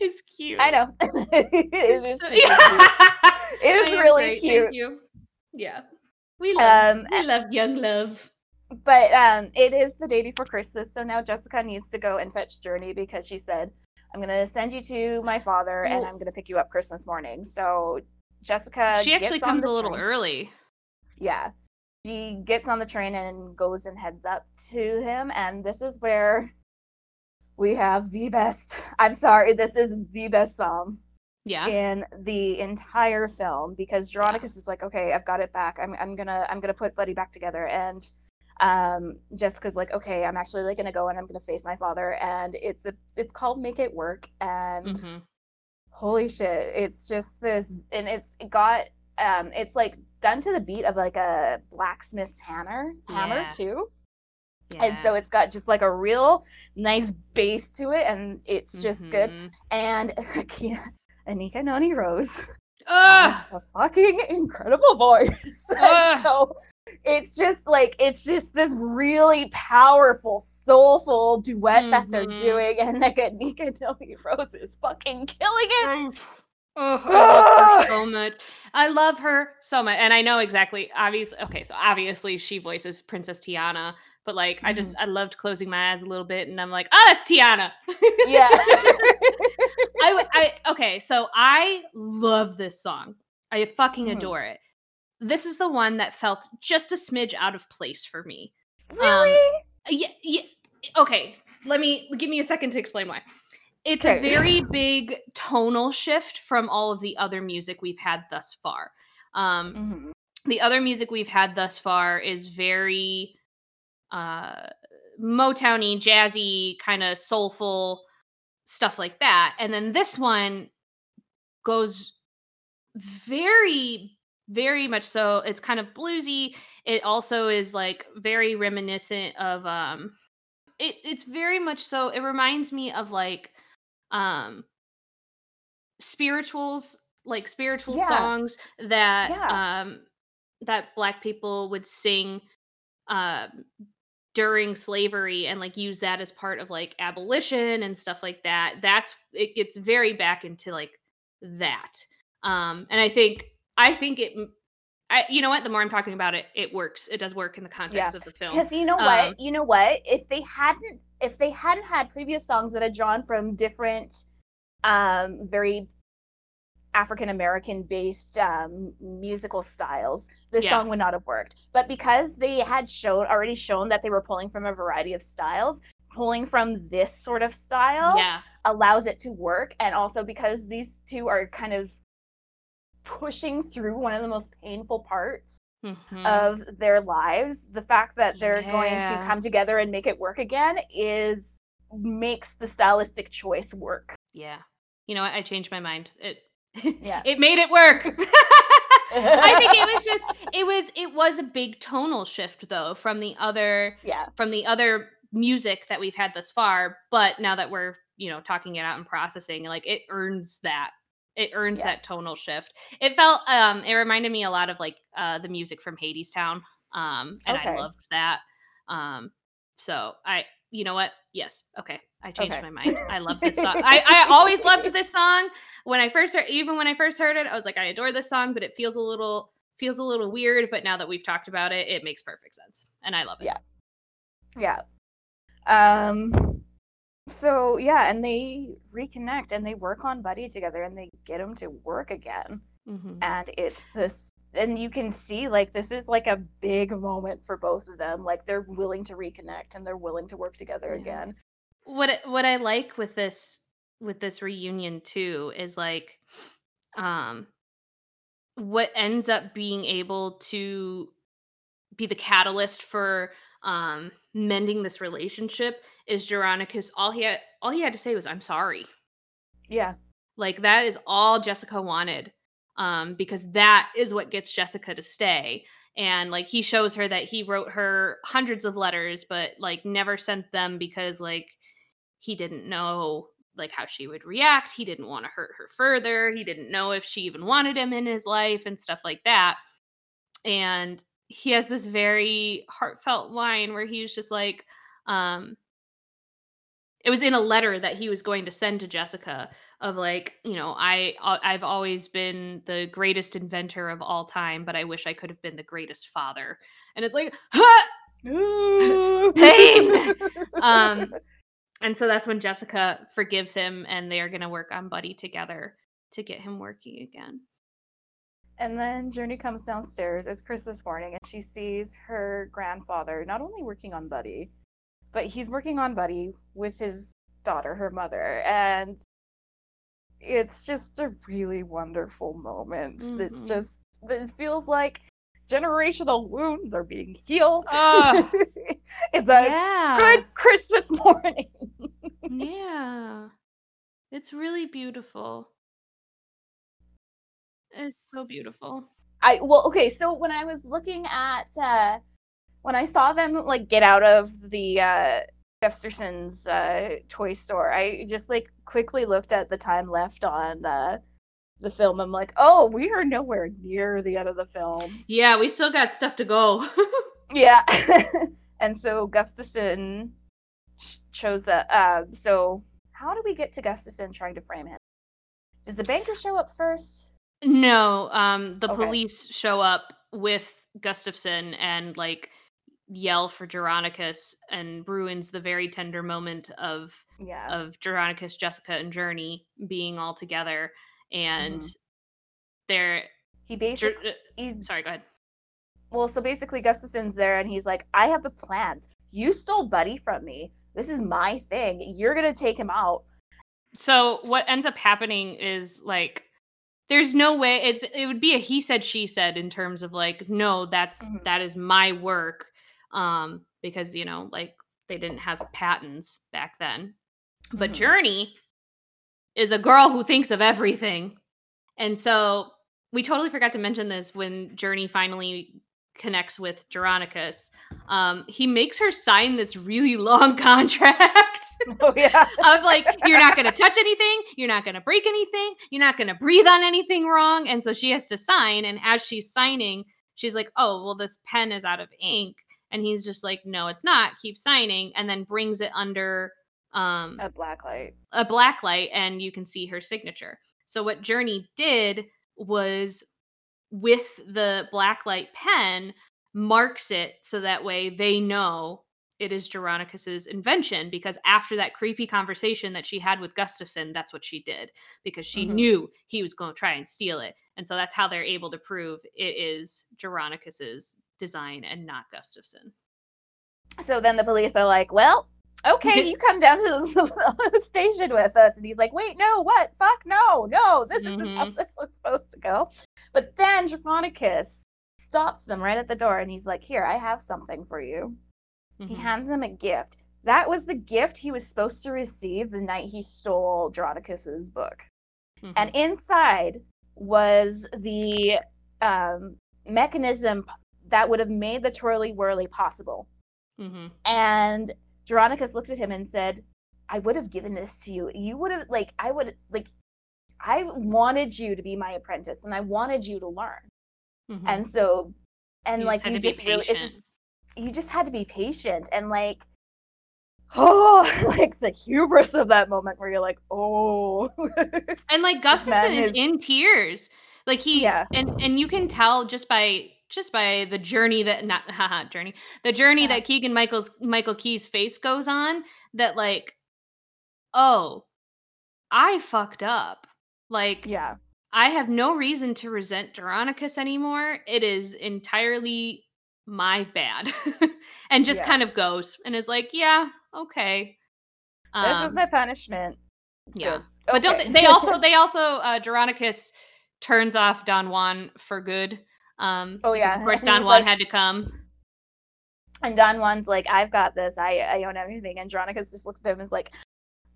It's cute. I know. It is, so, yeah. It is really great. Cute. Thank you. Yeah. We love, um, we love young love. But um, it is the day before Christmas, so now Jessica needs to go and fetch Journey because she said, I'm going to send you to my father well, and I'm going to pick you up Christmas morning. So Jessica She actually comes a little train. early. Yeah, she gets on the train and goes and heads up to him, and this is where we have the best. I'm sorry, this is the best song. Yeah. In the entire film, because Jeronicus yeah. is like, okay, I've got it back. I'm I'm gonna I'm gonna put Buddy back together, and um, Jessica's like, okay, I'm actually like gonna go and I'm gonna face my father, and it's a it's called Make It Work, and mm-hmm. holy shit, it's just this, and it's it got um, it's like done to the beat of like a blacksmith's hammer hammer yeah. too. Yeah. And so it's got just like a real nice bass to it, and it's just mm-hmm. good. And Anika Noni Rose, uh, a fucking incredible voice. Uh, so it's just like it's just this really powerful, soulful duet mm-hmm. that they're doing, and like Anika Noni Rose is fucking killing it. Oh, I love her so much. I love her so much, and I know exactly. Obviously, okay, so obviously she voices Princess Tiana. But, like, mm-hmm. I just, I loved closing my eyes a little bit, and I'm like, oh, that's Tiana. Yeah. I, I, okay, so I love this song. I fucking mm-hmm. adore it. This is the one that felt just a smidge out of place for me. Really? Um, yeah, yeah. Okay, let me, give me a second to explain why. It's okay. a very big tonal shift from all of the other music we've had thus far. Um, mm-hmm. The other music we've had thus far is very... Uh, Motown-y, jazzy, kind of soulful stuff like that. And then this one goes very, very much so. It's kind of bluesy. It also is like very reminiscent of um it, it's very much so. It reminds me of like um spirituals, like spiritual yeah. songs that yeah. um that Black people would sing uh during slavery, and like use that as part of like abolition and stuff like that. That's, it gets very back into like that. Um, and I think, I think it, I, you know what, the more I'm talking about it, it works. It does work in the context yeah. of the film. Because you know um, what, you know what, if they hadn't, if they hadn't had previous songs that had drawn from different, um, very African-American based um, musical styles, this yeah. song would not have worked. But because they had shown already shown that they were pulling from a variety of styles, pulling from this sort of style yeah. allows it to work. And also because these two are kind of pushing through one of the most painful parts mm-hmm. of their lives, the fact that they're yeah. going to come together and make it work again is makes the stylistic choice work. Yeah. You know what? I changed my mind. It Yeah. It made it work. I think it was just it was it was a big tonal shift though from the other yeah. from the other music that we've had thus far, but now that we're, you know, talking it out and processing, like it earns that. It earns yeah. that tonal shift. It felt um it reminded me a lot of like uh the music from Hadestown. Um and okay. I loved that. Um so I you know what? Yes. Okay. I changed okay. my mind. I love this song. I, I always loved this song. When I first heard, even when I first heard it, I was like, I adore this song, but it feels a little feels a little weird. But now that we've talked about it, it makes perfect sense, and I love it. Yeah, yeah. Um. So yeah, and they reconnect, and they work on Buddy together, and they get him to work again. Mm-hmm. And it's just, and you can see like this is like a big moment for both of them. Like they're willing to reconnect, and they're willing to work together yeah. again. What what I like with this. with this reunion too is like um what ends up being able to be the catalyst for um mending this relationship is Jeronicus. All he had all he had to say was I'm sorry. Yeah. Like that is all Jessica wanted. Um because that is what gets Jessica to stay. And like he shows her that he wrote her hundreds of letters but like never sent them because like he didn't know like how she would react. He didn't want to hurt her further. He didn't know if she even wanted him in his life and stuff like that. And he has this very heartfelt line where he was just like, um, it was in a letter that he was going to send to Jessica of like, you know, I, I've always been the greatest inventor of all time, but I wish I could have been the greatest father. And it's like, huh! Pain. um, And so that's when Jessica forgives him and they are going to work on Buddy together to get him working again. And then Journey comes downstairs. It's Christmas morning and she sees her grandfather not only working on Buddy, but he's working on Buddy with his daughter, her mother, and it's just a really wonderful moment. Mm-hmm. It's just, it feels like generational wounds are being healed. Oh, it's a yeah. good Christmas morning. Yeah. It's really beautiful. It's so beautiful. I well, okay, so when I was looking at, uh, when I saw them, like, get out of the uh, Gustaferson's uh, toy store, I just, like, quickly looked at the time left on uh, the film. I'm like, oh, we are nowhere near the end of the film. Yeah, we still got stuff to go. Yeah. And so Gustaferson chose that. Uh, so how do we get to Gustaferson trying to frame him? Does the banker show up first? No, um, the okay. police show up with Gustaferson and, like, yell for Jeronicus and ruins the very tender moment of yeah. of Jeronicus, Jessica, and Journey being all together. And mm-hmm. they're... He basically... Jer- sorry, go ahead. Well, so basically Gustaferson's there and he's like, I have the plans. You stole Buddy from me. This is my thing. You're going to take him out. So what ends up happening is, like, there's no way it's it would be a he said she said in terms of, like, no, that's mm-hmm. that is my work, um because, you know, like, they didn't have patents back then. Mm-hmm. But Journey is a girl who thinks of everything. And so we totally forgot to mention this when Journey finally connects with Jeronicus. Um, he makes her sign this really long contract oh, yeah. of, like, you're not going to touch anything, you're not going to break anything, you're not going to breathe on anything wrong. And so she has to sign. And as she's signing, she's like, oh, well, this pen is out of ink. And he's just like, no, it's not. Keep signing. And then brings it under um, a black light. A black light. And you can see her signature. So what Journey did was, with the blacklight pen, marks it so that way they know it is Jeronicus's invention, because after that creepy conversation that she had with Gustaferson, that's what she did, because she mm-hmm. knew he was going to try and steal it. And so that's how they're able to prove it is Jeronicus's design and not Gustaferson. So then the police are like, well, okay, you come down to the station with us. And he's like, wait, no, what? Fuck, no, no, this mm-hmm. isn't how this was supposed to go. But then Jeronicus stops them right at the door, and he's like, here, I have something for you. Mm-hmm. He hands them a gift. That was the gift he was supposed to receive the night he stole Jeronicus's book. Mm-hmm. And inside was the um, mechanism that would have made the twirly-whirly possible. Mm-hmm. And Jeronicus looked at him and said, I would have given this to you. You would have, like, I would, like, I wanted you to be my apprentice, and I wanted you to learn. Mm-hmm. And so, and, you like, just you just really, it, you just had to be patient. And, like, oh, like, the hubris of that moment where you're like, oh. And, like, Gustaferson is, is in tears. Like, he, yeah. and, and you can tell just by, Just by the journey that not haha journey the journey yeah. that Keegan-Michael's Michael Key's face goes on, that, like, oh, I fucked up. Like, yeah, I have no reason to resent Jeronicus anymore. It is entirely my bad. And just yeah. kind of goes and is like, yeah, okay, um, this is my punishment. Yeah, okay. But don't they, they also they also uh, Jeronicus turns off Don Juan for good. Um, oh yeah, of course Don Juan, like, had to come, and Don Juan's like, I've got this, I, I own everything. And Jeronicus just looks at him and is like,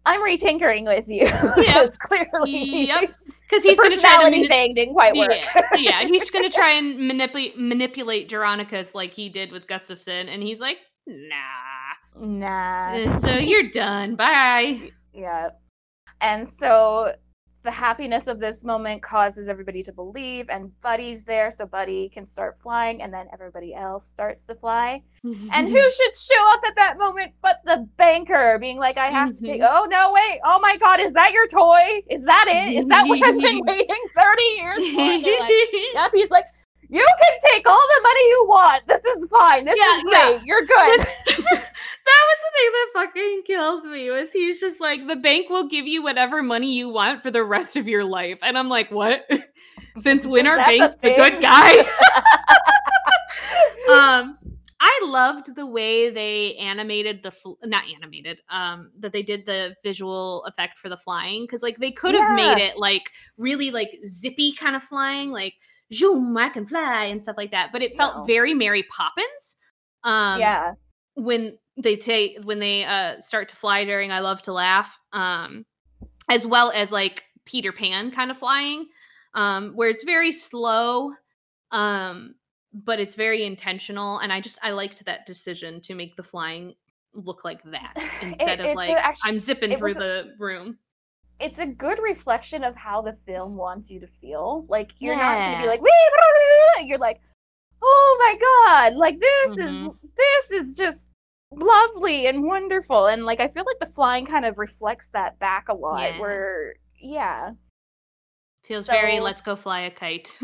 I'm retinkering with you. Yeah. Clearly, yep, because he's going to try to manip- thing didn't quite work. Yeah, yeah. He's going to try and manipulate manipulate Jeronicus like he did with Gustaferson, and he's like, nah, nah. So you're done. Bye. Yeah, and so. The happiness of this moment causes everybody to believe, and Buddy's there, so Buddy can start flying, and then everybody else starts to fly. Mm-hmm. And who should show up at that moment but the banker, being like, I have mm-hmm. to take, oh, no, wait, oh my God, is that your toy? Is that it? Is that what I've been waiting thirty years for? And they're like, yep, he's like, you can take all the money you want. This is fine. This yeah, is great. Yeah. You're good. That was the thing that fucking killed me, was he's just like, the bank will give you whatever money you want for the rest of your life. And I'm like, what? Since when are banks the good guy? um, I I loved the way they animated the, fl- not animated, um, that they did the visual effect for the flying. Cause like they could have yeah. made it like really like zippy kind of flying, like zoom, I can fly and stuff like that. But it felt no. very Mary Poppins. Um, yeah. When they take, when they uh, start to fly during I Love to Laugh, um, as well as like Peter Pan kind of flying, um, where it's very slow. Um, But it's very intentional, and I just I liked that decision to make the flying look like that instead it, of like actually, I'm zipping through a, the room. It's a good reflection of how the film wants you to feel. Like you're yeah. not gonna be like, wee, you're like, oh my god, like this mm-hmm. is this is just lovely and wonderful, and like I feel like the flying kind of reflects that back a lot. Yeah. Where yeah, feels so, very let's go fly a kite.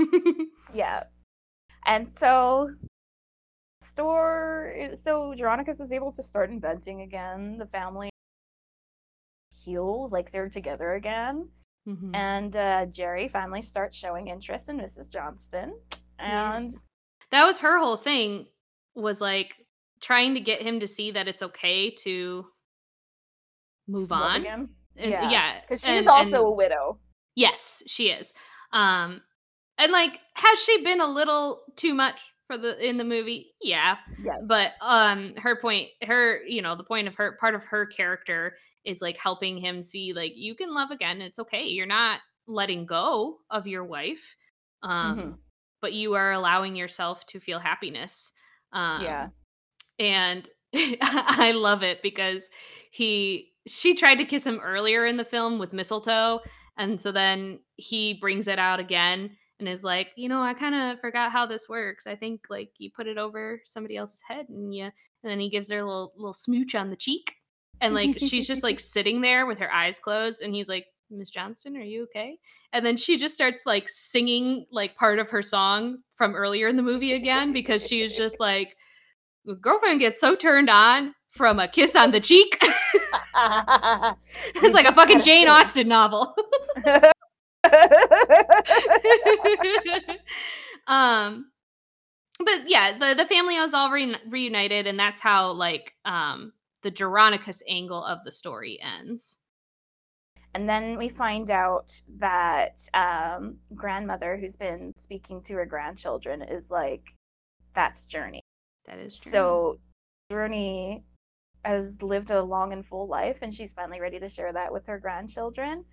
yeah. And so, store. So Jeronicus is able to start inventing again. The family heals, like they're together again. Mm-hmm. And uh, Jerry finally starts showing interest in Missus Johnston. And yeah. that was her whole thing. Was like trying to get him to see that it's okay to move on. And, yeah, because yeah. she's and, also and, a widow. Yes, she is. Um. And like, has she been a little too much for the in the movie? Yeah. Yes. But um, her point, her you know, the point of her part of her character is like helping him see like you can love again. It's okay. You're not letting go of your wife, um, mm-hmm. but you are allowing yourself to feel happiness. Um, yeah. And I love it because he she tried to kiss him earlier in the film with mistletoe, and so then he brings it out again. And is like, you know, I kind of forgot how this works. I think like you put it over somebody else's head, and you, and then he gives her a little little smooch on the cheek, and like she's just like sitting there with her eyes closed, and he's like, Miss Johnston, are you okay? And then she just starts like singing like part of her song from earlier in the movie again because she's just like, the girlfriend gets so turned on from a kiss on the cheek. It's like a fucking Jane Austen novel. um but yeah the the family was all re- reunited, and that's how like um the Jeronicus angle of the story ends. And then we find out that um grandmother who's been speaking to her grandchildren is like, that's Journey. That is Journey. So Journey has lived a long and full life, and she's finally ready to share that with her grandchildren.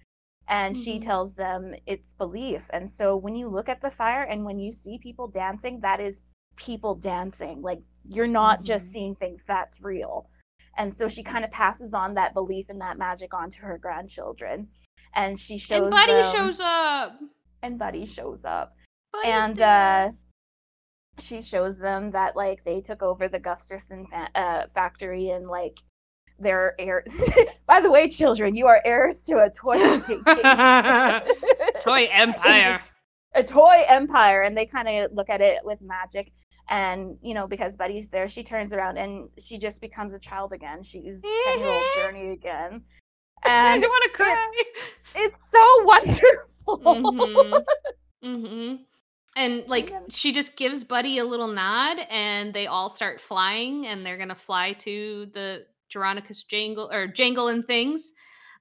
And she mm-hmm. tells them it's belief. And so when you look at the fire and when you see people dancing, that is people dancing. Like, you're not mm-hmm. just seeing things, that's real. And so she kind of passes on that belief and that magic onto her grandchildren. And she shows And Buddy them, shows up. And Buddy shows up. Buddy's and uh, she shows them that, like, they took over the Gustaferson fa- uh, factory and, like, their heir. By the way, children, you are heirs to a toy toy empire, just, a toy empire, and they kind of look at it with magic. And you know, because Buddy's there, she turns around and she just becomes a child again. She's ten year old Journey again, and I don't want to cry. It, it's so wonderful. Mm-hmm. Mm-hmm. And like she just gives Buddy a little nod, and they all start flying, and they're gonna fly to the Jeronicus Jangle or Jangle and things.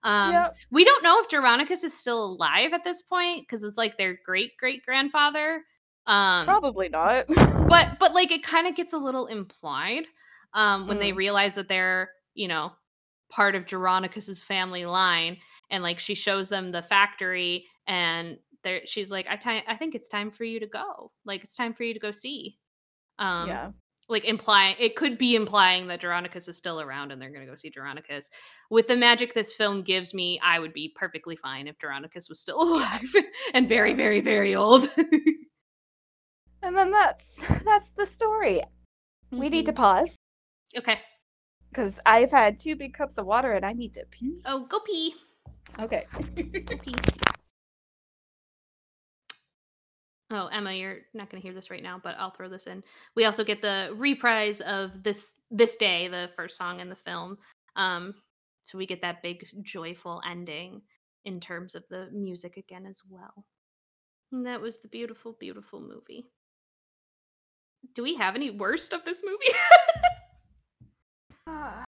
Um, yep. We don't know if Jeronicus is still alive at this point because it's like their great great grandfather. Um, Probably not. But but like it kind of gets a little implied um, when mm. they realize that they're, you know, part of Jeronicus's family line, and like she shows them the factory, and there she's like, I t- I think it's time for you to go. Like it's time for you to go see. Um, yeah. Like implying, it could be implying that Jeronicus is still around, and they're going to go see Jeronicus. With the magic this film gives me, I would be perfectly fine if Jeronicus was still alive and very, very, very old. And then that's that's the story. Mm-hmm. We need to pause. Okay. Because I've had two big cups of water and I need to pee. Oh, go pee. Okay. Go pee. Oh, Emma, you're not going to hear this right now, but I'll throw this in. We also get the reprise of this this day, the first song in the film. Um, so we get that big, joyful ending in terms of the music again as well. And that was the beautiful, beautiful movie. do we have any worst of this movie? uh,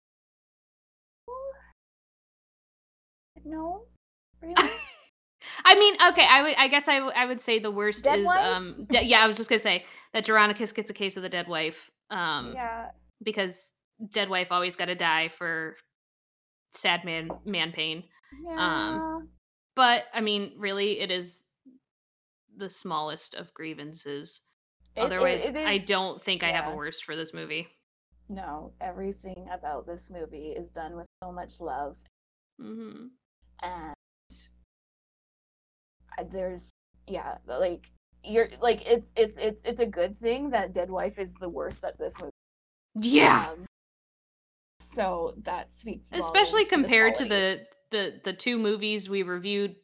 no, really. I mean, okay, I would. I guess I, w- I would say the worst dead is wife? um. De- yeah, I was just gonna say that Jeronicus gets a case of the dead wife. Um, yeah. Because dead wife always got to die for sad man man pain. Yeah. Um, but I mean, really, it is the smallest of grievances. It, Otherwise, it, it is, I don't think yeah. I have a worst for this movie. No, everything about this movie is done with so much love, mm-hmm. and. There's yeah like you're like it's it's it's it's a good thing that dead wife is the worst at this movie, yeah um, so that speaks especially compared to the, to the the the two movies we reviewed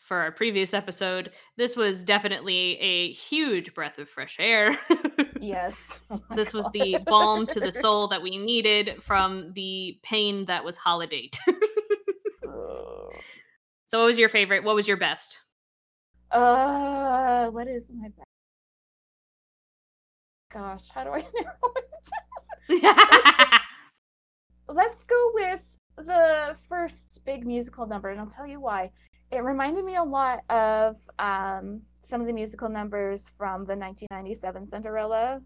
for our previous episode. This was definitely a huge breath of fresh air. Yes. Oh this God. Was the balm to the soul that we needed from the pain that was Holiday. Oh. So what was your favorite? What was your best? Uh, what is my best? Gosh, how do I narrow it down? let's, just, let's go with the first big musical number, and I'll tell you why. It reminded me a lot of um some of the musical numbers from the nineteen ninety-seven Cinderella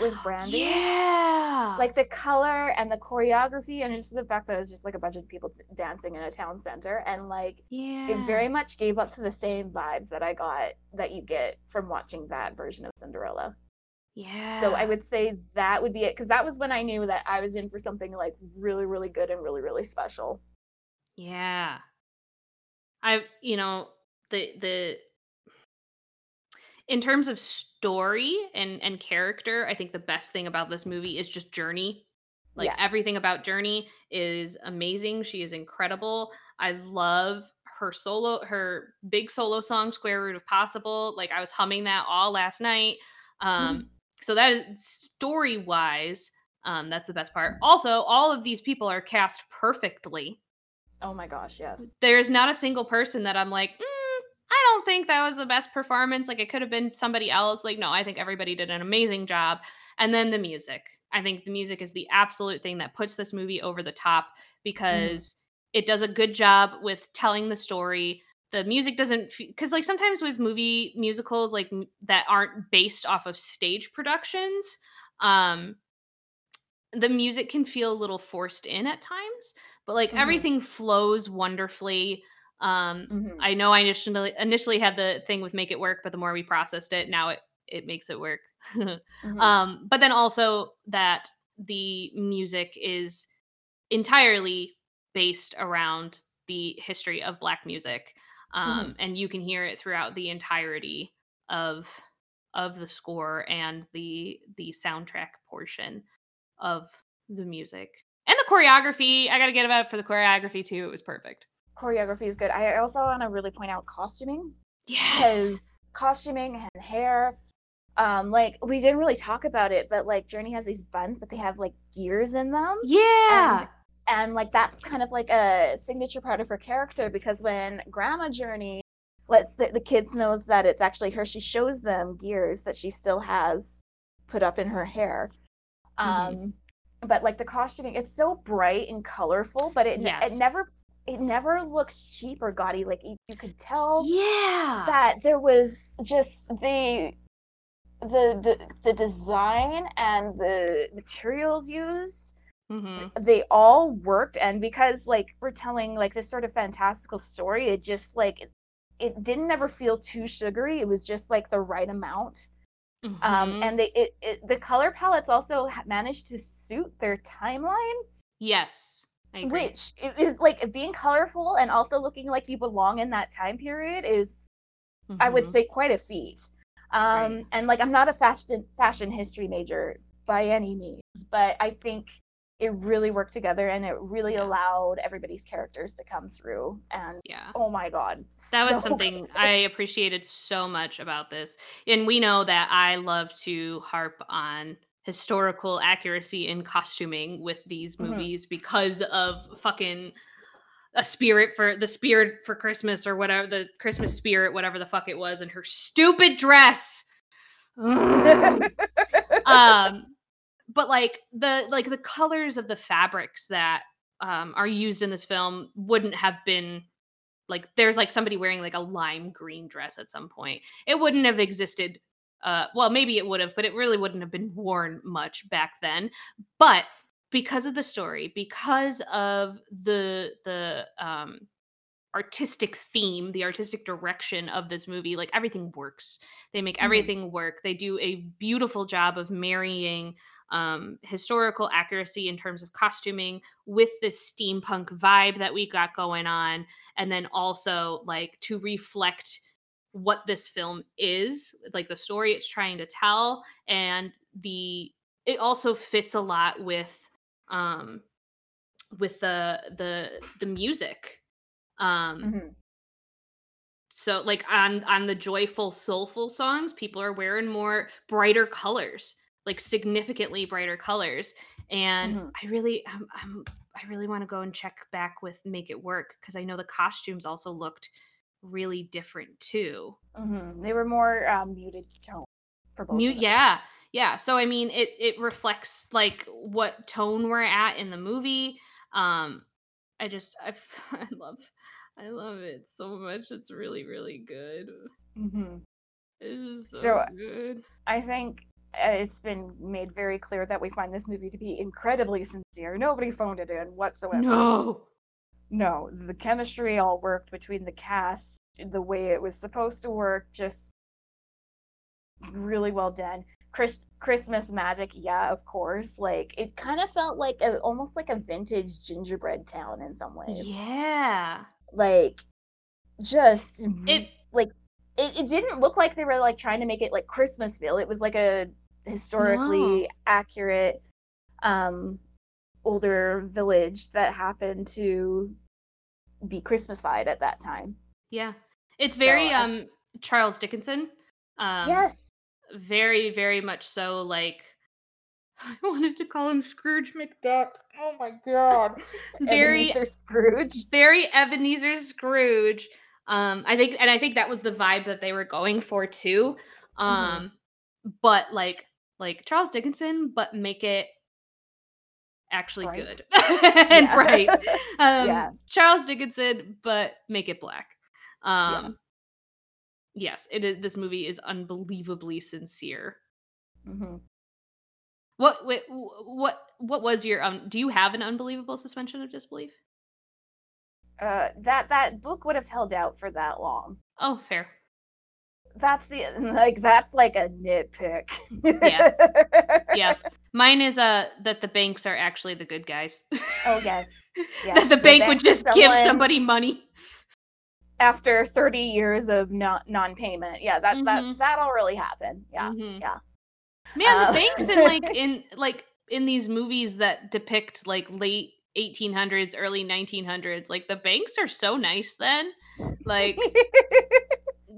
with Brandy. Yeah! Like the color and the choreography, and just the fact that it was just like a bunch of people t- dancing in a town center, and like yeah. it very much gave up to the same vibes that I got, that you get from watching that version of Cinderella. Yeah. So I would say that would be it, because that was when I knew that I was in for something like really, really good and really, really special. Yeah. I, you know, the, the, in terms of story and, and character, I think the best thing about this movie is just Journey. Like, yeah. everything about Journey is amazing. She is incredible. I love her solo, her big solo song, Square Root of Possible. Like, I was humming that all last night. Um, mm-hmm. So that is story-wise, um, that's the best part. Also, all of these people are cast perfectly. Oh my gosh, yes. There's not a single person that I'm like, mm, I don't think that was the best performance. Like, it could have been somebody else. Like, no, I think everybody did an amazing job. And then the music. I think the music is the absolute thing that puts this movie over the top, because mm. it does a good job with telling the story. The music doesn't, because like sometimes with movie musicals, like that aren't based off of stage productions, um, the music can feel a little forced in at times, but like mm-hmm. everything flows wonderfully. Um, mm-hmm. I know I initially, initially had the thing with Make It Work, but the more we processed it, now it, it makes it work. mm-hmm. Um, but then also that the music is entirely based around the history of Black music. Um, mm-hmm. and you can hear it throughout the entirety of, of the score and the, the soundtrack portion of the music and the choreography. I got to get about it for the choreography too. It was perfect. Choreography is good. I also want to really point out costuming. Yes. Costuming and hair. Um, like, we didn't really talk about it, but like Journey has these buns, but they have like gears in them. Yeah. And, and like that's kind of like a signature part of her character, because when Grandma Journey lets the, the kids knows that it's actually her, she shows them gears that she still has put up in her hair. Um, mm-hmm. But like the costuming, it's so bright and colorful, but it yes. it never... It never looks cheap or gaudy. Like, you could tell yeah. that there was just the, the the the design and the materials used. Mm-hmm. They all worked, and because like we're telling like this sort of fantastical story, it just like it, it didn't ever feel too sugary. It was just like the right amount. Mm-hmm. Um, and they it, it the color palettes also managed to suit their timeline. Yes. Which is like being colorful and also looking like you belong in that time period is, mm-hmm. I would say, quite a feat. Um, right. And like, I'm not a fashion fashion history major by any means, but I think it really worked together, and it really yeah. allowed everybody's characters to come through. And yeah. oh my God, that so was something I appreciated so much about this. And we know that I love to harp on historical accuracy in costuming with these movies mm-hmm. because of fucking a spirit for the spirit for Christmas or whatever, the Christmas spirit, whatever the fuck it was, and her stupid dress. Um, but like the like the colors of the fabrics that um, are used in this film wouldn't have been like, there's like somebody wearing like a lime green dress at some point. It wouldn't have existed. Uh, well, maybe it would have, but it really wouldn't have been worn much back then. But because of the story, because of the the um, artistic theme, the artistic direction of this movie, like everything works. They make everything mm-hmm. work. They do a beautiful job of marrying um, historical accuracy in terms of costuming with this steampunk vibe that we got going on. And then also like to reflect what this film is, like the story it's trying to tell. And the, it also fits a lot with, um, with the, the, the music. Um, mm-hmm. so like on, on the joyful, soulful songs, people are wearing more brighter colors, like significantly brighter colors. And mm-hmm. I really, I'm, I'm, I really want to go and check back with Make It Work. 'Cause I know the costumes also looked really different too. Mm-hmm. They were more uh, muted tone for both. Mute, yeah. Yeah. So, I mean, it, it reflects like what tone we're at in the movie. Um, I just, I, I love, I love it so much. It's really, really good. Mm-hmm. It's just so, so good. I think it's been made very clear that we find this movie to be incredibly sincere. Nobody phoned it in whatsoever. No. No, the chemistry all worked between the cast, the way it was supposed to work, just really well done. Chris- Christmas magic, yeah, of course. Like, it kind of felt like a, almost like a vintage Gingerbread Town in some ways. Yeah. Like, just, it like, it, it didn't look like they were, like, trying to make it, like, Christmasville. It was, like, a historically no. accurate, um, older village that happened to be Christmasified at that time. Yeah. It's very so, um Charles Dickinson. Um Yes. Very, very much so. Like, I wanted to call him Scrooge McDuck. Oh my god. very Ebenezer Scrooge. Very Ebenezer Scrooge. Um I think and I think that was the vibe that they were going for too. Um mm-hmm. but like like Charles Dickinson, but make it actually bright. Good and yeah. bright. Um, yeah. Charles Dickinson, but make it black. Um, yeah. Yes, it is, this movie is unbelievably sincere. Mm-hmm. What, what, what, what was your? Um, do you have an unbelievable suspension of disbelief? Uh, that that book would have held out for that long. Oh, fair. That's the like that's like a nitpick. yeah. Yeah. Mine is uh that the banks are actually the good guys. Oh yes. Yeah. That the, the bank, bank would just give somebody money after thirty years of non- non-payment. Yeah, that mm-hmm. that that'll really happen. Yeah. Mm-hmm. Yeah. Man, um. the banks in like in like in these movies that depict like late eighteen hundreds, early nineteen hundreds, like the banks are so nice then. Like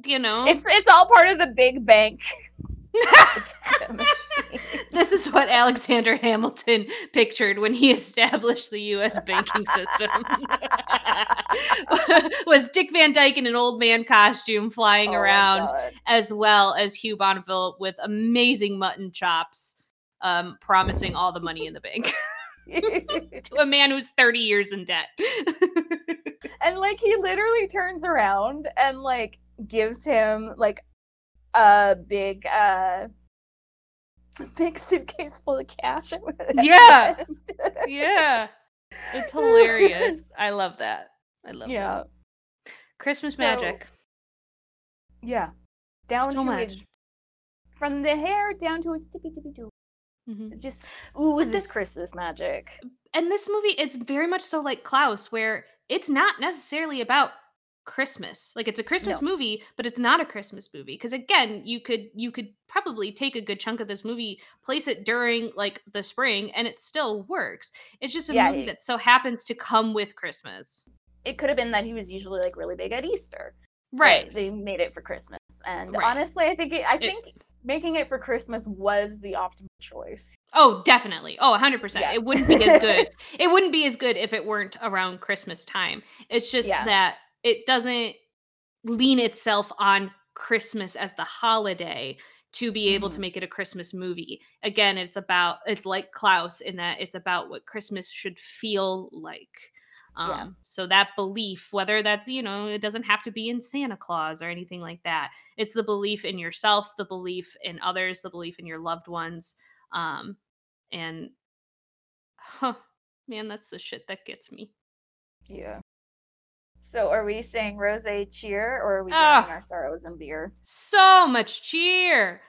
you know, it's it's all part of the big bank. This is what Alexander Hamilton pictured when he established the U S banking system. Was Dick Van Dyke in an old man costume flying oh around, as well as Hugh Bonneville with amazing mutton chops, um, promising all the money in the bank to a man who's thirty years in debt. And like he literally turns around and like gives him like a big uh big suitcase full of cash. Yeah. Yeah. It's hilarious. I love that. I love yeah. that. Christmas so, magic. Yeah. Down so to much. It, from the hair down to its tippy tippy toe. Mm-hmm. Just ooh, this, this Christmas magic. And this movie is very much so like Klaus, where it's not necessarily about Christmas. Like it's a Christmas no. movie, but it's not a Christmas movie. Because again, you could you could probably take a good chunk of this movie, place it during like the spring, and it still works. It's just a yeah, movie it, that so happens to come with Christmas. It could have been that he was usually like really big at Easter, right? They made it for Christmas, and right. honestly, I think it, I think it, making it for Christmas was the optimal choice. Oh, definitely. Oh, one hundred percent. Yeah. It wouldn't be as good. It wouldn't be as good if it weren't around Christmas time. It's just yeah. that it doesn't lean itself on Christmas as the holiday to be able mm-hmm. to make it a Christmas movie. Again, it's about, it's like Klaus in that it's about what Christmas should feel like. Um, yeah. So that belief, whether that's, you know, it doesn't have to be in Santa Claus or anything like that. It's the belief in yourself, the belief in others, the belief in your loved ones. Um, and, huh, man, that's the shit that gets me. Yeah. So are we saying rosé cheer, or are we drowning oh, our sorrows in beer? So much cheer.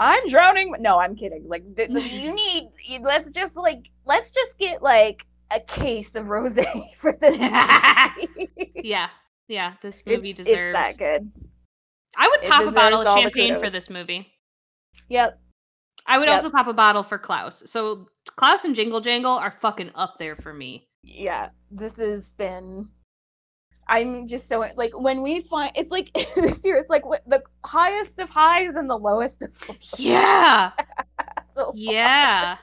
I'm drowning. No, I'm kidding. Like, d- you need, let's just like, let's just get like a case of rosé for this movie. Yeah. Yeah. This movie it's, deserves. It's that good. I would pop a bottle of champagne for this movie. Yep. I would yep. also pop a bottle for Klaus. So Klaus and Jingle Jangle are fucking up there for me. Yeah. This has been, I'm just so, like, when we find, it's like, this year, it's like what, the highest of highs and the lowest of lows. Yeah. So yeah.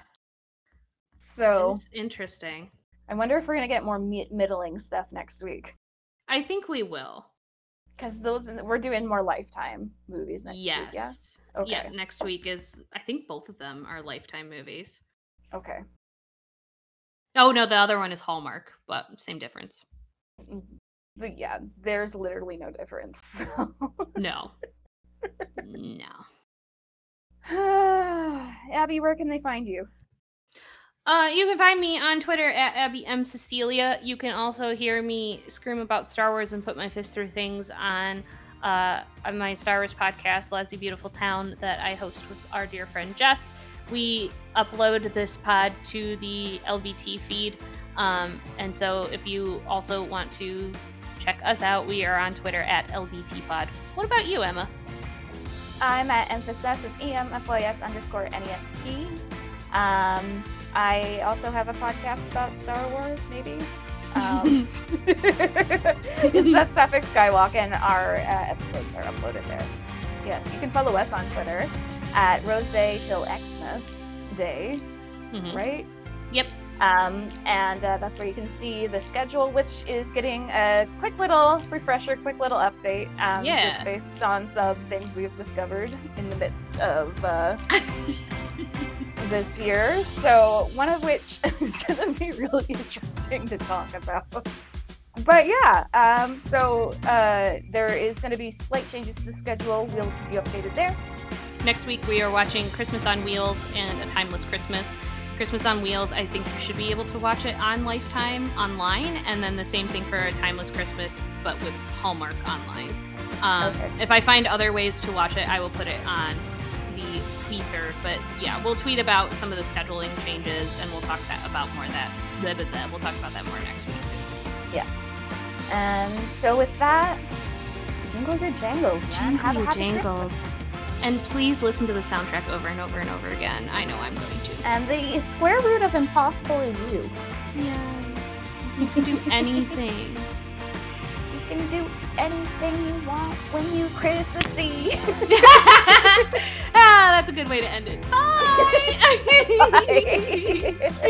So. It's interesting. I wonder if we're going to get more mi- middling stuff next week. I think we will. Because those, we're doing more Lifetime movies next yes. week, yes? Yeah? Okay. Yeah, next week is, I think both of them are Lifetime movies. Okay. Oh, no, the other one is Hallmark, but same difference. Mm-hmm. But yeah, there's literally no difference. So. No. No. Abby, where can they find you? Uh, you can find me on Twitter at Abby M. Cecilia. You can also hear me scream about Star Wars and put my fist through things on, uh, on my Star Wars podcast, Lazy Beautiful Town, that I host with our dear friend Jess. We upload this pod to the L B T feed. Um, and so if you also want to check us out, we are on Twitter at L B T Pod. What about you, Emma? I'm at Emphasis. It's E M F Y S underscore N E S T. Um, I also have a podcast about Star Wars, maybe. Um, it's that Traffic Skywalk, and our uh, episodes are uploaded there. Yes, you can follow us on Twitter at Rosé Till Xmas Day, mm-hmm. right? Yep. Um, and uh, that's where you can see the schedule, which is getting a quick little refresher, quick little update. Um, yeah. Just based on some things we've discovered in the midst of uh, this year. So one of which is going to be really interesting to talk about. But yeah, um, so uh, there is going to be slight changes to the schedule. We'll keep you updated there. Next week we are watching Christmas on Wheels and A Timeless Christmas. Christmas on Wheels, I think you should be able to watch it on Lifetime online, and then the same thing for A Timeless Christmas, but with Hallmark online. Um, okay. If I find other ways to watch it, I will put it on the ether. But yeah, we'll tweet about some of the scheduling changes, and we'll talk that, about more of that. Blah, blah, blah. We'll talk about that more next week. Yeah. And so with that, jingle your jangles. Jingle have your jangles. Christmas. And please listen to the soundtrack over and over and over again. I know I'm going to. And the square root of impossible is you. Yeah. You can do anything. You can do anything you want when you Christmassy. Ah, that's a good way to end it. Bye! Bye.